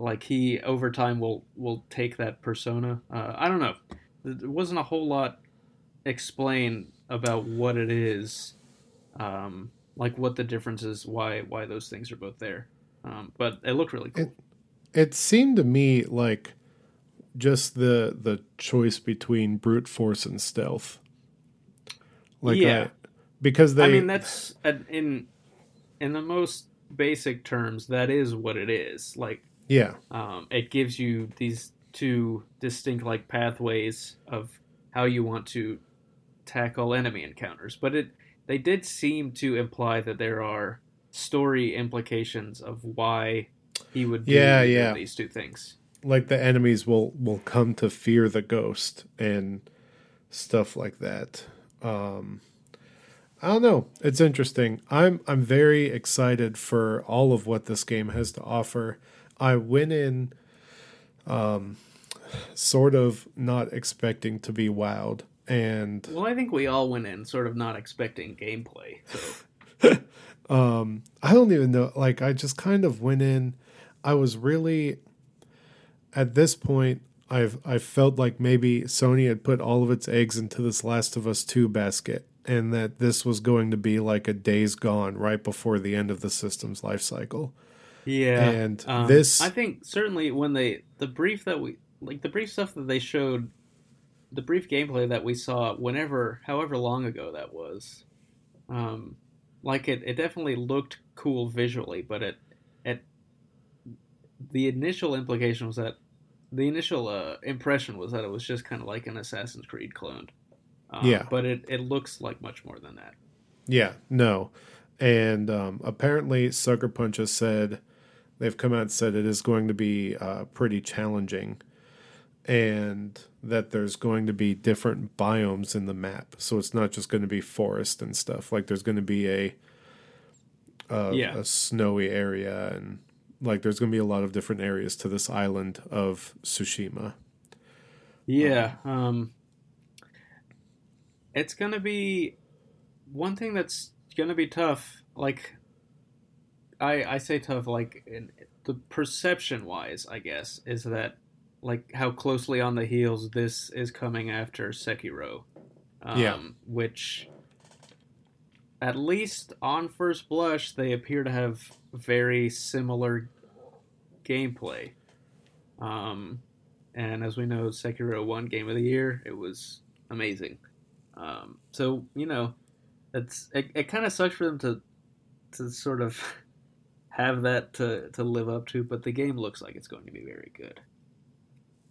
Like he over time will will take that persona. Uh, I don't know. There wasn't a whole lot explained about what it is, um, like what the difference is, why why those things are both there. Um, but it looked really cool. It, it seemed to me like just the the choice between brute force and stealth. Like yeah, I, because they. I mean, that's in in the most basic terms. That is what it is. Like. Yeah. Um, it gives you these two distinct like pathways of how you want to tackle enemy encounters, but it they did seem to imply that there are story implications of why he would do yeah, yeah. these two things. Like the enemies will, will come to fear the ghost and stuff like that. Um, I don't know. It's interesting. I'm I'm very excited for all of what this game has to offer. I went in um, sort of not expecting to be wowed. And well, I think we all went in sort of not expecting gameplay. So. um, I don't even know. Like, I just kind of went in. I was really, at this point, I've I felt like maybe Sony had put all of its eggs into this Last of Us two basket, and that this was going to be like a Days Gone right before the end of the system's life cycle. Yeah, and um, this I think certainly when they the brief that we like the brief stuff that they showed, the brief gameplay that we saw, whenever however long ago that was, um, like it, it definitely looked cool visually, but it it the initial implication was that the initial uh, impression was that it was just kind of like an Assassin's Creed clone. Um, yeah, but it it looks like much more than that. Yeah, no, and um, apparently Sucker Punch has said. They've come out and said it is going to be uh, pretty challenging and that there's going to be different biomes in the map. So it's not just going to be forest and stuff. Like there's going to be a uh, yeah. a snowy area and like there's going to be a lot of different areas to this island of Tsushima. Yeah. Um, um, it's going to be one thing that's going to be tough. Like... I, I say tough, like, in, the perception-wise, I guess, is that, like, how closely on the heels this is coming after Sekiro. Um, yeah. Which, at least on first blush, they appear to have very similar gameplay. Um, and as we know, Sekiro won Game of the Year. It was amazing. Um, so, you know, it's it, it kind of sucks for them to to sort of... have that to, to live up to, but the game looks like it's going to be very good.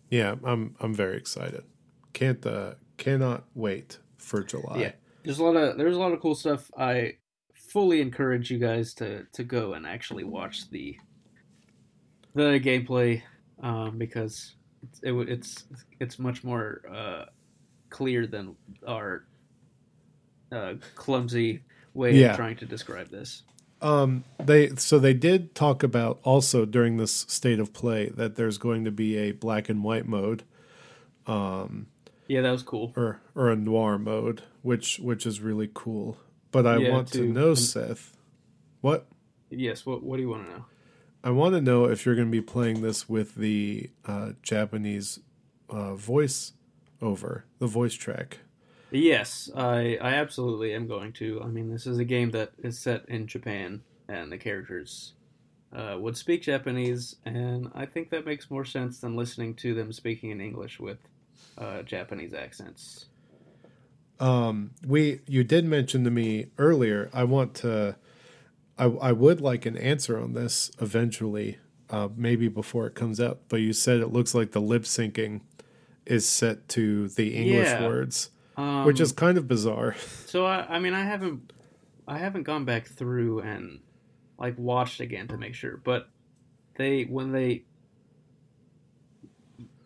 Yeah, I'm I'm very excited. Can't uh, cannot wait for July. Yeah, there's a lot of there's a lot of cool stuff. I fully encourage you guys to, to go and actually watch the the gameplay um, because it's, it, it's it's much more uh, clear than our uh, clumsy way yeah. of trying to describe this. Um, they so they did talk about also during this State of Play that there's going to be a black and white mode. Um, yeah, that was cool. Or or a noir mode, which which is really cool. But I yeah, want to, to know, and, Seth. What? Yes. What What do you want to know? I want to know if you're going to be playing this with the uh, Japanese uh, voice over the voice track. Yes, I, I absolutely am going to. I mean, this is a game that is set in Japan, and the characters uh, would speak Japanese, and I think that makes more sense than listening to them speaking in English with uh, Japanese accents. Um, we you did mention to me earlier. I want to. I I would like an answer on this eventually, uh, maybe before it comes out. But you said it looks like the lip syncing is set to the English yeah. words. Um, which is kind of bizarre. So I, I mean, I haven't, I haven't gone back through and like watched again to make sure. But they, when they,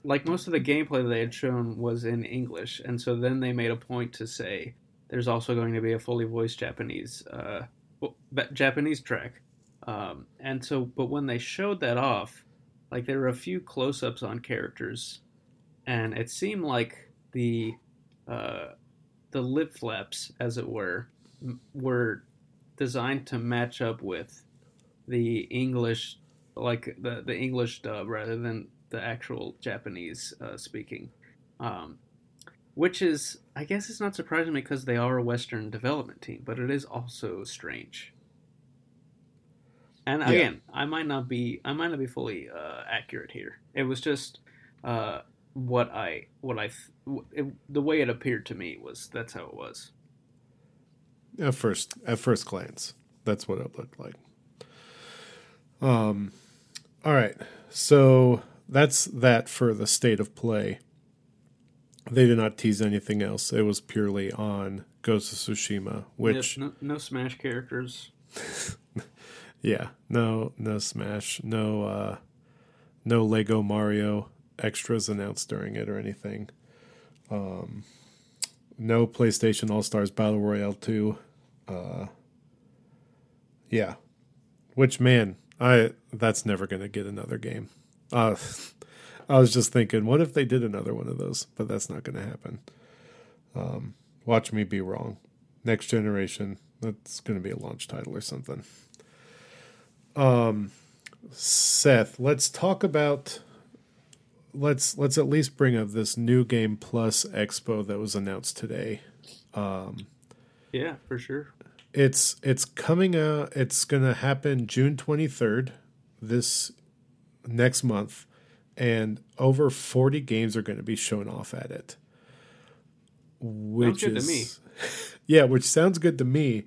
like most of the gameplay they had shown was in English, and so then they made a point to say there's also going to be a fully voiced Japanese, uh, well, Japanese track. Um, and so, but when they showed that off, like there were a few close-ups on characters, and it seemed like the Uh, the lip flaps, as it were, m- were designed to match up with the English, like the, the English dub, rather than the actual Japanese uh, speaking. Um, which is, I guess it's not surprising because they are a Western development team, but it is also strange. And yeah. again, I might not be, I might not be fully uh, accurate here. It was just uh, what I, what I. Th- It, the way it appeared to me was that's how it was. At first, at first glance, that's what it looked like. Um, all right, so that's that for the State of Play. They did not tease anything else. It was purely on Ghost of Tsushima, which no, no, no Smash characters. yeah, no, no Smash, no, uh, no Lego Mario extras announced during it or anything. Um, no PlayStation All-Stars Battle Royale two. Uh, yeah. Which, man, I that's never going to get another game. Uh, I was just thinking, what if they did another one of those? But that's not going to happen. Um, watch me be wrong. Next Generation, that's going to be a launch title or something. Um, Seth, let's talk about... Let's let's at least bring up this new Game Plus Expo that was announced today. Um, yeah, for sure. It's it's coming out. It's gonna happen June twenty-third, this next month, and over forty games are going to be shown off at it. Which sounds good is, to me. yeah, which sounds good to me.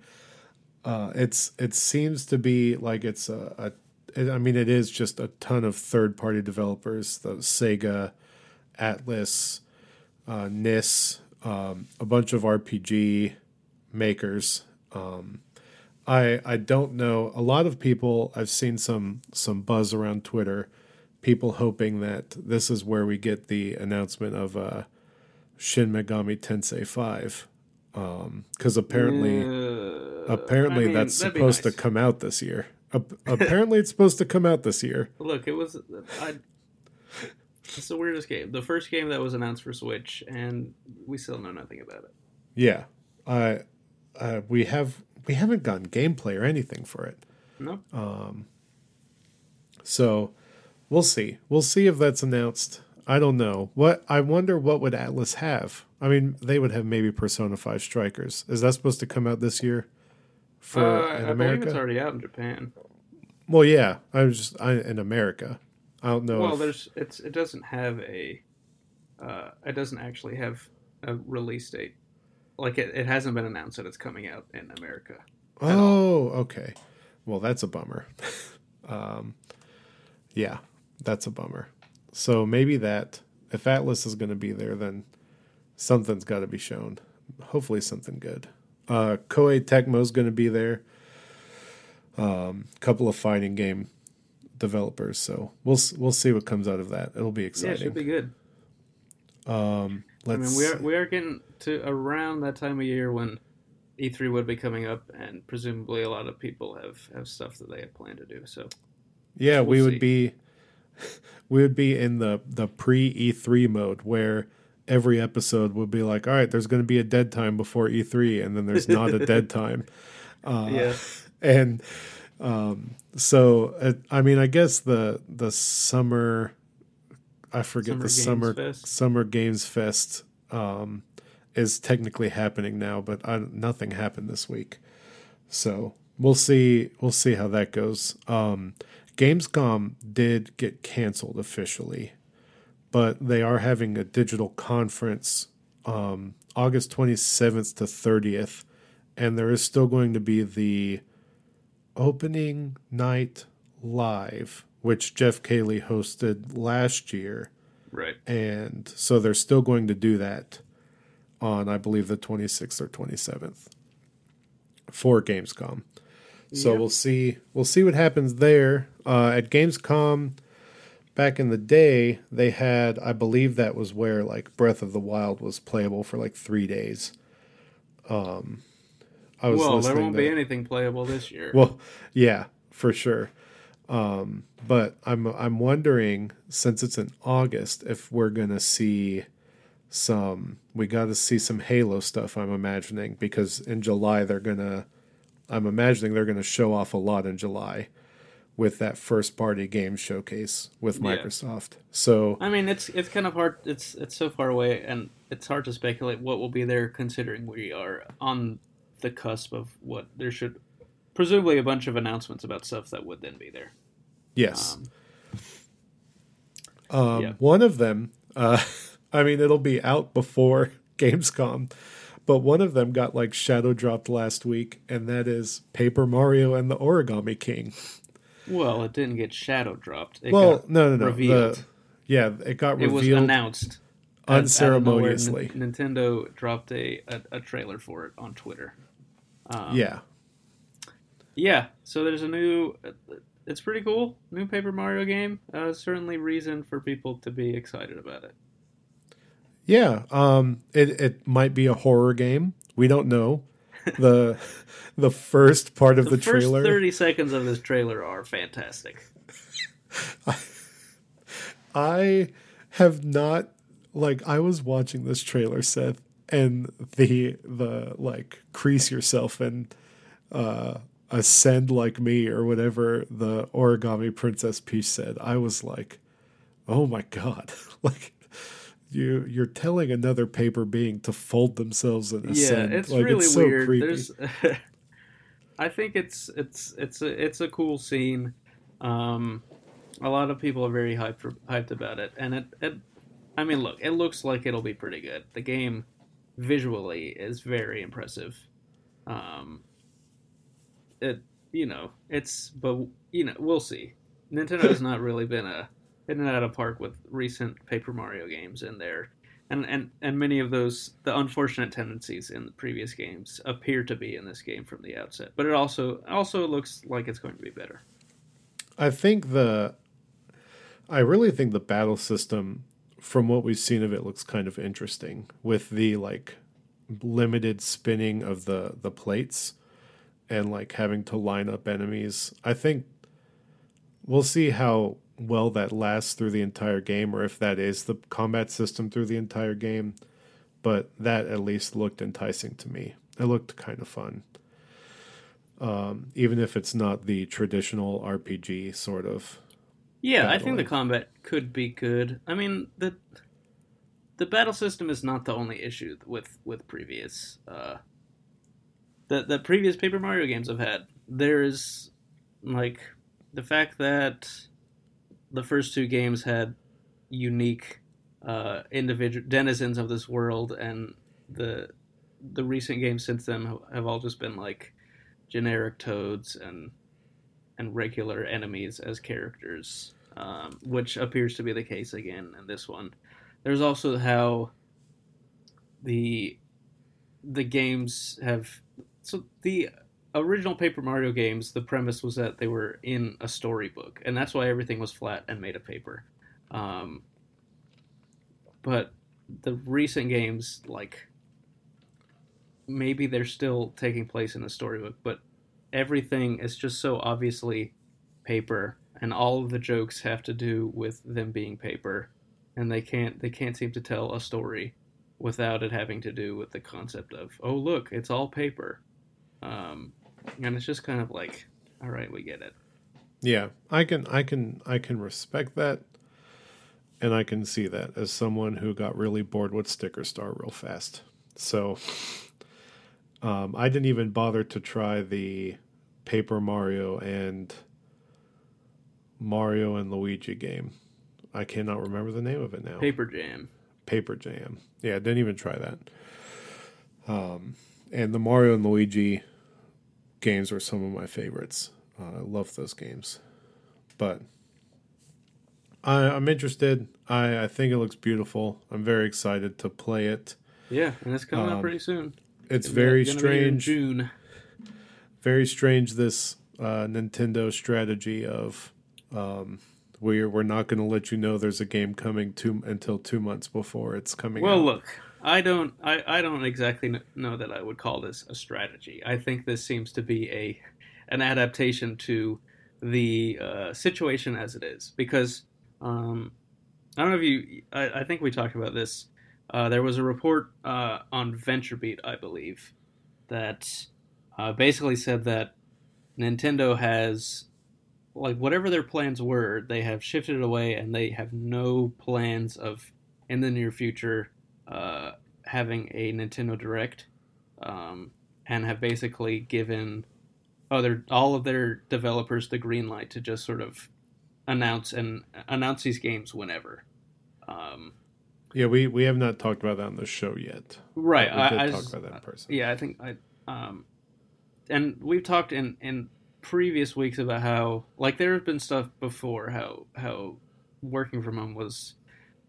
Uh, it's it seems to be like it's a. a I mean, it is just a ton of third-party developers, the Sega, Atlas, uh, N I S, um, a bunch of R P G makers. Um, I I don't know. A lot of people, I've seen some some buzz around Twitter, people hoping that this is where we get the announcement of uh, Shin Megami Tensei five. Because um, apparently, uh, apparently I mean, that's supposed nice. to come out this year. Apparently, it's supposed to come out this year. Look, it was. I, it's the weirdest game. The first game that was announced for Switch, and we still know nothing about it. Yeah, I, uh, we have we haven't gotten gameplay or anything for it. No. Nope. Um. So, we'll see. We'll see if that's announced. I don't know. What I wonder what would Atlas have? I mean, they would have maybe Persona five Strikers. Is that supposed to come out this year? For uh, in I America? Believe it's already out in Japan. Well, yeah, I was just I, in America. I don't know. Well, if... there's it's it doesn't have a, uh, it doesn't actually have a release date. Like it, it hasn't been announced that it's coming out in America. Oh, okay. Well, that's a bummer. um, yeah, that's a bummer. So maybe that if Atlas is going to be there, then something's got to be shown. Hopefully, something good. Uh, Koei Tecmo's going to be there. Um, couple of fighting game developers. So we'll we'll see what comes out of that. It'll be exciting. Yeah, it should be good. Um, let's I mean, we are we are getting to around that time of year when E three would be coming up, and presumably a lot of people have, have stuff that they have planned to do. So yeah, we'll we would see. be we would be in the the pre-E three mode where every episode would be like, all right, there's going to be a dead time before E three, and then there's not a dead time. Uh, yeah. And um, so, uh, I mean, I guess the the summer, I forget summer the Games summer Fest. Summer Games Fest um, is technically happening now, but I, nothing happened this week. So we'll see. We'll see how that goes. Um, Gamescom did get canceled officially, but they are having a digital conference um, August twenty-seventh to thirtieth, and there is still going to be the opening night live, which Jeff Cayley hosted last year. Right. And so they're still going to do that on, I believe, the twenty-sixth or twenty-seventh for Gamescom. So yeah. we'll see we'll see what happens there. Uh, at Gamescom... Back in the day, they had, I believe that was where, like, Breath of the Wild was playable for, like, three days. Um, I was Well, there won't to, be anything playable this year. Well, yeah, for sure. Um, but I'm I'm wondering, since it's in August, if we're going to see some... We got to see some Halo stuff, I'm imagining, because in July they're going to... I'm imagining they're going to show off a lot in July with that first party game showcase with Microsoft. Yeah. So I mean it's it's kind of hard it's it's so far away, and it's hard to speculate what will be there, considering we are on the cusp of what there should presumably a bunch of announcements about stuff that would then be there. Yes. Um, um yeah. One of them uh I mean it'll be out before Gamescom, but one of them got like shadow dropped last week, and that is Paper Mario and the Origami King. Well, it didn't get shadow dropped. It well, got no, no, no. Revealed. The, yeah, it got revealed. It was announced unceremoniously. N- Nintendo dropped a, a, a trailer for it on Twitter. Um, yeah, yeah. So there's a new. It's pretty cool. New Paper Mario game. Uh, certainly, reason for people to be excited about it. Yeah, um, it it might be a horror game. We don't know. The the first part of the, the trailer. The first thirty seconds of this trailer are fantastic. I, I have not, like, I was watching this trailer, Seth, and the, the like, crease yourself and uh, ascend like me or whatever the Origami Princess Peach said. I was like, oh my God. Like, You, you're telling another paper being to fold themselves in a yeah, sand. Yeah, it's like, really it's so weird. Creepy. There's, I think it's it's it's a it's a cool scene. Um, a lot of people are very hyped for, hyped about it, and it, it. I mean, look, it looks like it'll be pretty good. The game visually is very impressive. Um, it you know it's but you know we'll see. Nintendo's not really been a in and out of park with recent Paper Mario games in there. And, and and many of those, the unfortunate tendencies in the previous games appear to be in this game from the outset. But it also also looks like it's going to be better. I think the, I really think the battle system, from what we've seen of it, looks kind of interesting. With the, like, limited spinning of the, the plates and, like, having to line up enemies. I think we'll see how well that lasts through the entire game, or if that is the combat system through the entire game, but that at least looked enticing to me. It looked kind of fun. Um, even if it's not the traditional R P G sort of. Yeah, battling. I think the combat could be good. I mean, the the battle system is not the only issue with, with previous, uh, that the previous Paper Mario games have had. There is, like, the fact that the first two games had unique uh, individual denizens of this world, and the the recent games since then have all just been like generic toads and and regular enemies as characters, um, which appears to be the case again in this one. There's also how the the games have so the original Paper Mario games, the premise was that they were in a storybook, and that's why everything was flat and made of paper. Um, but the recent games, like, maybe they're still taking place in a storybook, but everything is just so obviously paper, and all of the jokes have to do with them being paper, and they can't they can't seem to tell a story without it having to do with the concept of, oh, look, it's all paper. Um, and it's just kind of like, all right, we get it. Yeah, I can I can I can respect that, and I can see that as someone who got really bored with Sticker Star real fast. So um, I didn't even bother to try the Paper Mario and Mario and Luigi game. I cannot remember the name of it now. Paper Jam. Paper Jam. Yeah, I didn't even try that. Um, and the Mario and Luigi games were some of my favorites. Uh, I love those games. But I, I'm interested. I, I think it looks beautiful. I'm very excited to play it. Yeah, and it's coming um, up pretty soon. It's, it's very gonna, strange. Gonna be in June. Very strange, this uh, Nintendo strategy of... Um, We're we're not going to let you know there's a game coming two, until two months before it's coming well, out. Well, look, I don't I, I don't exactly know that I would call this a strategy. I think this seems to be a an adaptation to the uh, situation as it is. Because um, I don't know if you I, I think we talked about this. Uh, there was a report uh, on VentureBeat, I believe, that uh, basically said that Nintendo has. Like, whatever their plans were, they have shifted away, and they have no plans of, in the near future, uh, having a Nintendo Direct, um, and have basically given other all of their developers the green light to just sort of announce and announce these games whenever. Um, yeah, we, we have not talked about that on the show yet. Right. We did I, I talk just, about that in person. Yeah, I think I... Um, and we've talked in... in previous weeks about how, like, there have been stuff before how how working from home was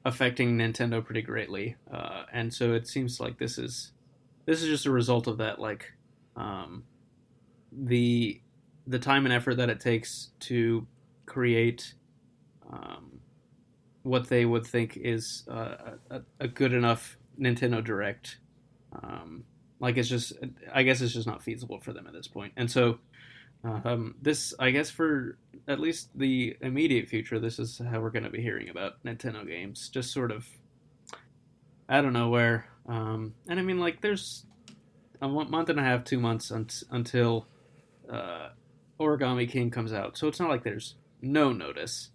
affecting Nintendo pretty greatly, uh, and so it seems like this is this is just a result of that. Like, um, the the time and effort that it takes to create um, what they would think is uh, a, a good enough Nintendo Direct, um, like it's just I guess it's just not feasible for them at this point, and so. Um, this, I guess, for at least the immediate future, this is how we're going to be hearing about Nintendo games. Just sort of out of nowhere. Um, and I mean, like, there's a month and a half, two months un- until uh, Origami King comes out. So it's not like there's no notice.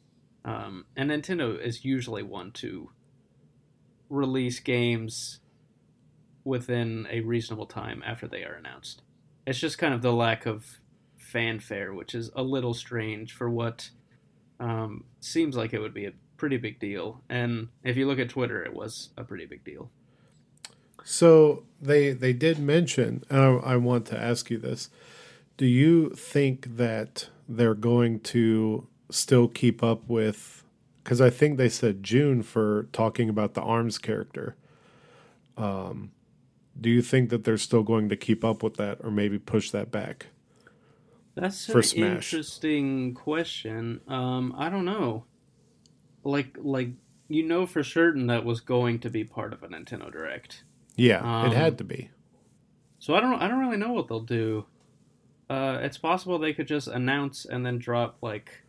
Um, and Nintendo is usually one to release games within a reasonable time after they are announced. It's just kind of the lack of fanfare, which is a little strange for what um, seems like it would be a pretty big deal. And if you look at Twitter, it was a pretty big deal. So they they did mention, and I, I want to ask you this, do you think that they're going to still keep up with, because I think they said June for talking about the Arms character. Um, do you think that they're still going to keep up with that or maybe push that back? That's an interesting question. Um, I don't know. Like, like you know for certain that was going to be part of a Nintendo Direct. Yeah, um, it had to be. So I don't, I don't really know what they'll do. Uh, it's possible they could just announce and then drop like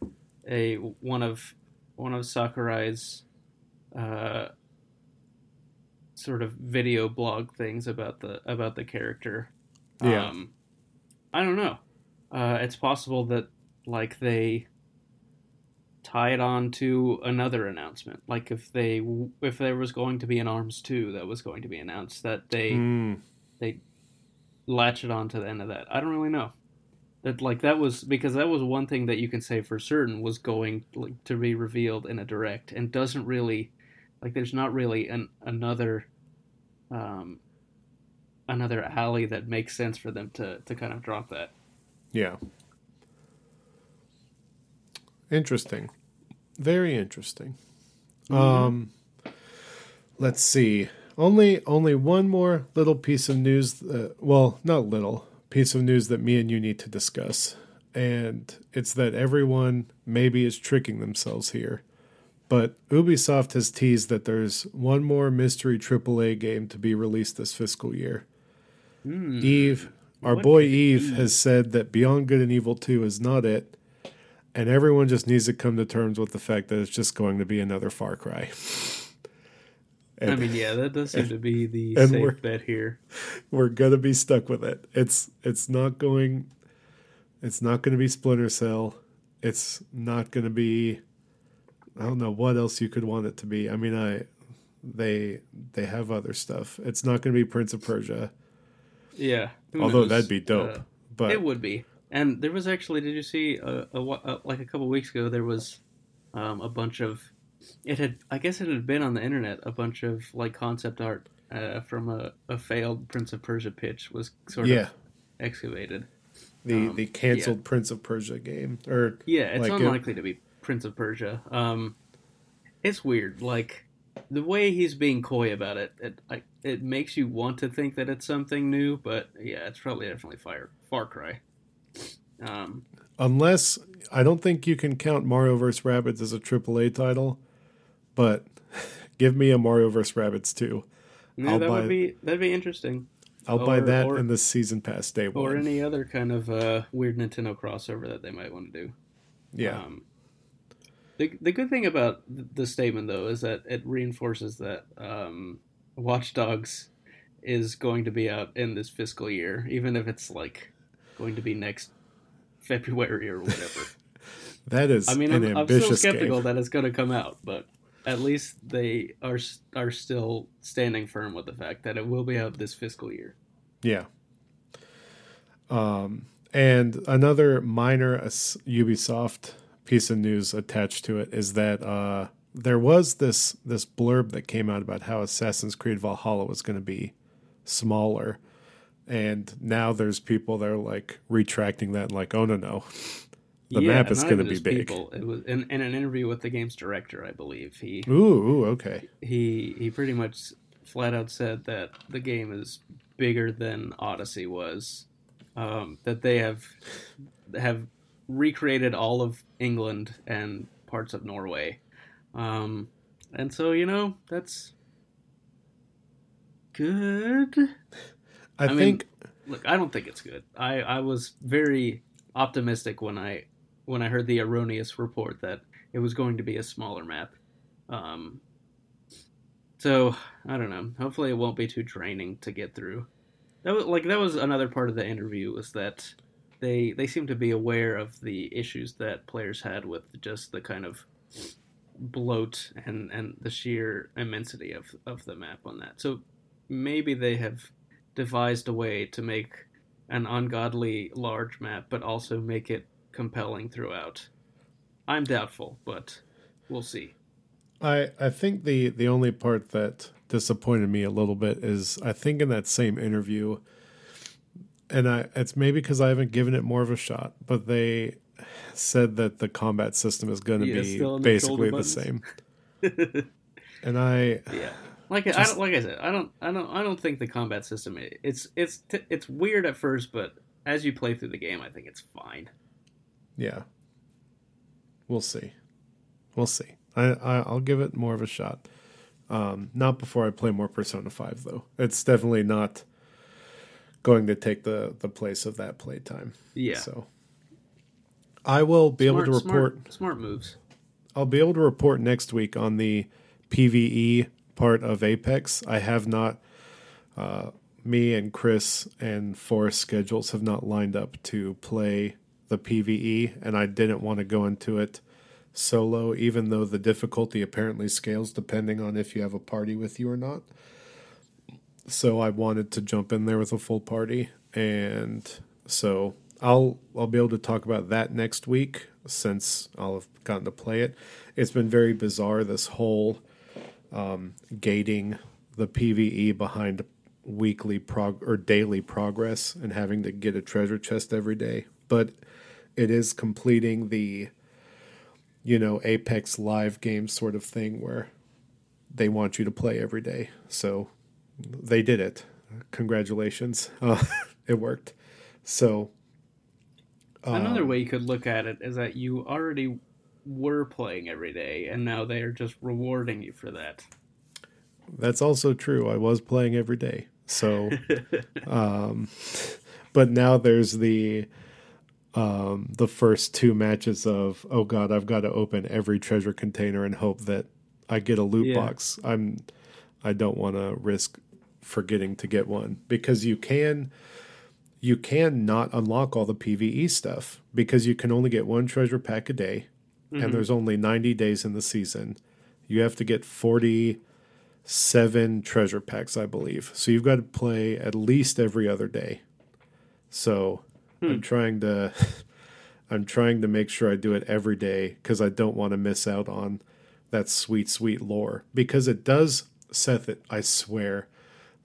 a one of one of Sakurai's uh, sort of video blog things about the about the character. Yeah, um, I don't know. Uh, it's possible that, like, they tie it on to another announcement. Like, if they if there was going to be an Arms two that was going to be announced, that they mm. they latch it on to the end of that. I don't really know. That like that was because that was one thing that you can say for certain was going like, to be revealed in a direct, and doesn't really like there's not really an another um another alley that makes sense for them to to kind of drop that. Yeah. Interesting. Very interesting. Mm-hmm. Um, let's see. Only only one more little piece of news. Uh, well, not little, piece of news that me and you need to discuss. And it's that everyone maybe is tricking themselves here. But Ubisoft has teased that there's one more mystery triple A game to be released this fiscal year. Mm. Eve, our what boy Eve, has said that Beyond Good and Evil two is not it. And everyone just needs to come to terms with the fact that it's just going to be another Far Cry. And, I mean, yeah, that does seem and, to be the safe bet here. We're going to be stuck with it. It's it's not going... It's not going to be Splinter Cell. It's not going to be... I don't know what else you could want it to be. I mean, I they they have other stuff. It's not going to be Prince of Persia. Yeah. Although knows? That'd be dope. Uh, but it would be. And there was actually... Did you see... A, a, a, like a couple weeks ago, there was um, a bunch of... It had, I guess, it had been on the internet. A bunch of like concept art uh, from a, a failed Prince of Persia pitch was sort yeah. of excavated. The um, the canceled yeah. Prince of Persia game, or yeah, it's like unlikely it, to be Prince of Persia. Um, it's weird, like the way he's being coy about it. It like, it makes you want to think that it's something new, but yeah, it's probably definitely Fire Far Cry. Um, Unless I don't think you can count Mario vs Rabbids as a triple A title. But give me a Mario vs Rabbids two. No, I'll that buy, would be that'd be interesting. I'll or, buy that or, in the season pass day or one. Or any other kind of uh, weird Nintendo crossover that they might want to do. Yeah. Um, the the good thing about the statement though is that it reinforces that um, Watch Dogs is going to be out in this fiscal year, even if it's like going to be next February or whatever. That is. I mean, an I'm, ambitious I'm still skeptical game. That it's going to come out, but. At least they are are still standing firm with the fact that it will be out this fiscal year. Yeah. Um, and another minor Ubisoft piece of news attached to it is that uh, there was this this blurb that came out about how Assassin's Creed Valhalla was going to be smaller, and now there's people that are like retracting that, and like, oh no no. The yeah, map is going to be big. People. It was in, in an interview with the game's director, I believe. He ooh, ooh okay. He he pretty much flat out said that the game is bigger than Odyssey was. Um, that they have have recreated all of England and parts of Norway, um, and so you know that's good. I, I think. Mean, look, I don't think it's good. I I was very optimistic when I. when I heard the erroneous report that it was going to be a smaller map. Um, so, I don't know. Hopefully it won't be too draining to get through. That was, like, that was another part of the interview, was that they they seem to be aware of the issues that players had with just the kind of bloat and, and the sheer immensity of, of the map on that. So maybe they have devised a way to make an ungodly large map, but also make it compelling throughout. I'm doubtful, but we'll see. I I think the the only part that disappointed me a little bit is I think in that same interview, and I it's maybe because I haven't given it more of a shot, but they said that the combat system is going to yeah, be basically the, the same. And I yeah like just, I don't, like I said I don't I don't I don't think the combat system it's it's t- it's weird at first, but as you play through the game, I think it's fine. Yeah, we'll see. We'll see. I, I I'll give it more of a shot. Um, not before I play more Persona five, though. It's definitely not going to take the, the place of that playtime. Yeah. So I will be smart, able to report smart, smart moves. I'll be able to report next week on the P V E part of Apex. I have not. Uh, me and Chris and Forrest's schedules have not lined up to play the P V E, and I didn't want to go into it solo, even though the difficulty apparently scales depending on if you have a party with you or not. So I wanted to jump in there with a full party, and so I'll I'll be able to talk about that next week since I'll have gotten to play it. It's been very bizarre, this whole um, gating the P V E behind weekly prog- or daily progress and having to get a treasure chest every day, but it is completing the, you know, Apex live game sort of thing where they want you to play every day. So they did it. Congratulations. Uh, it worked. So uh, another way you could look at it is that you already were playing every day, and now they are just rewarding you for that. That's also true. I was playing every day. So, um, but now there's the, um, the first two matches of, oh God, I've got to open every treasure container and hope that I get a loot yeah. box. I'm, I don't want to risk forgetting to get one, because you can, you can not unlock all the PvE stuff, because you can only get one treasure pack a day, mm-hmm. and there's only ninety days in the season. You have to get forty-seven treasure packs, I believe. So you've got to play at least every other day. So hmm. I'm trying to, I'm trying to make sure I do it every day, because I don't want to miss out on that sweet, sweet lore, because it does, Seth, it, I swear.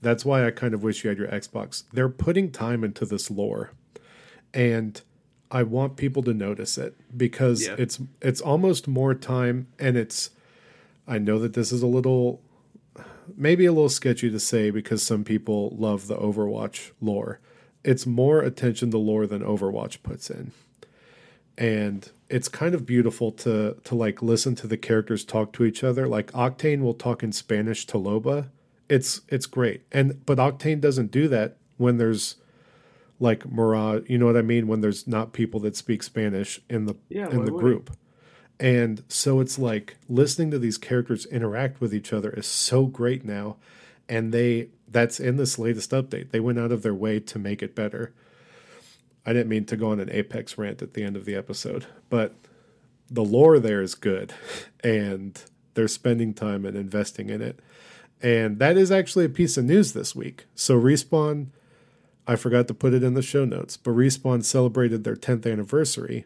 That's why I kind of wish you had your Xbox. They're putting time into this lore, and I want people to notice it, because yeah. it's, it's almost more time. And it's, I know that this is a little, maybe a little sketchy to say, because some people love the Overwatch lore. It's more attention to lore than Overwatch puts in. And it's kind of beautiful to, to like listen to the characters talk to each other. Like Octane will talk in Spanish to Loba. It's, it's great. And, but Octane doesn't do that when there's like Mirage, you know what I mean? When there's not people that speak Spanish in the, yeah, in the group. It? And so it's like listening to these characters interact with each other is so great now. And they, that's in this latest update. They went out of their way to make it better. I didn't mean to go on an Apex rant at the end of the episode, but the lore there is good, and they're spending time and investing in it. And that is actually a piece of news this week. So Respawn, I forgot to put it in the show notes, but Respawn celebrated their tenth anniversary.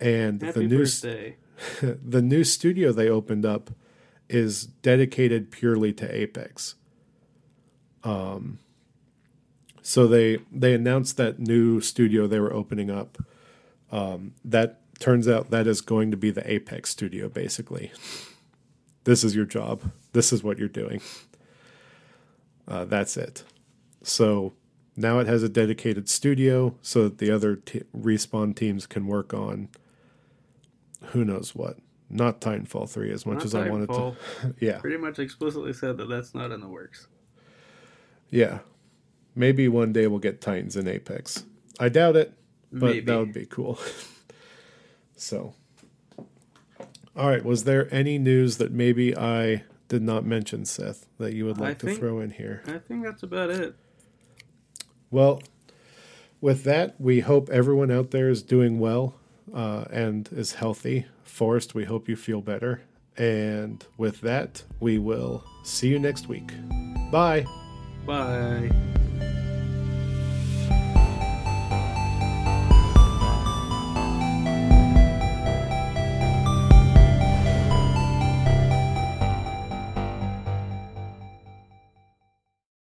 And Happy the new birthday. The new studio they opened up is dedicated purely to Apex. Um, so they they announced that new studio they were opening up. Um, that turns out that is going to be the Apex studio, basically. This is your job. This is what you're doing. Uh, that's it. So now it has a dedicated studio, so that the other t- Respawn teams can work on who knows what. Not Titanfall three as much not as Titanfall. I wanted to. Yeah. Pretty much explicitly said that that's not in the works. Yeah. Maybe one day we'll get Titans in Apex. I doubt it, but Maybe. That would be cool. So. All right. Was there any news that maybe I did not mention, Seth, that you would like I to think, throw in here? I think that's about it. Well, with that, we hope everyone out there is doing well uh, and is healthy. Forrest, we hope you feel better. And with that, we will see you next week. Bye. Bye.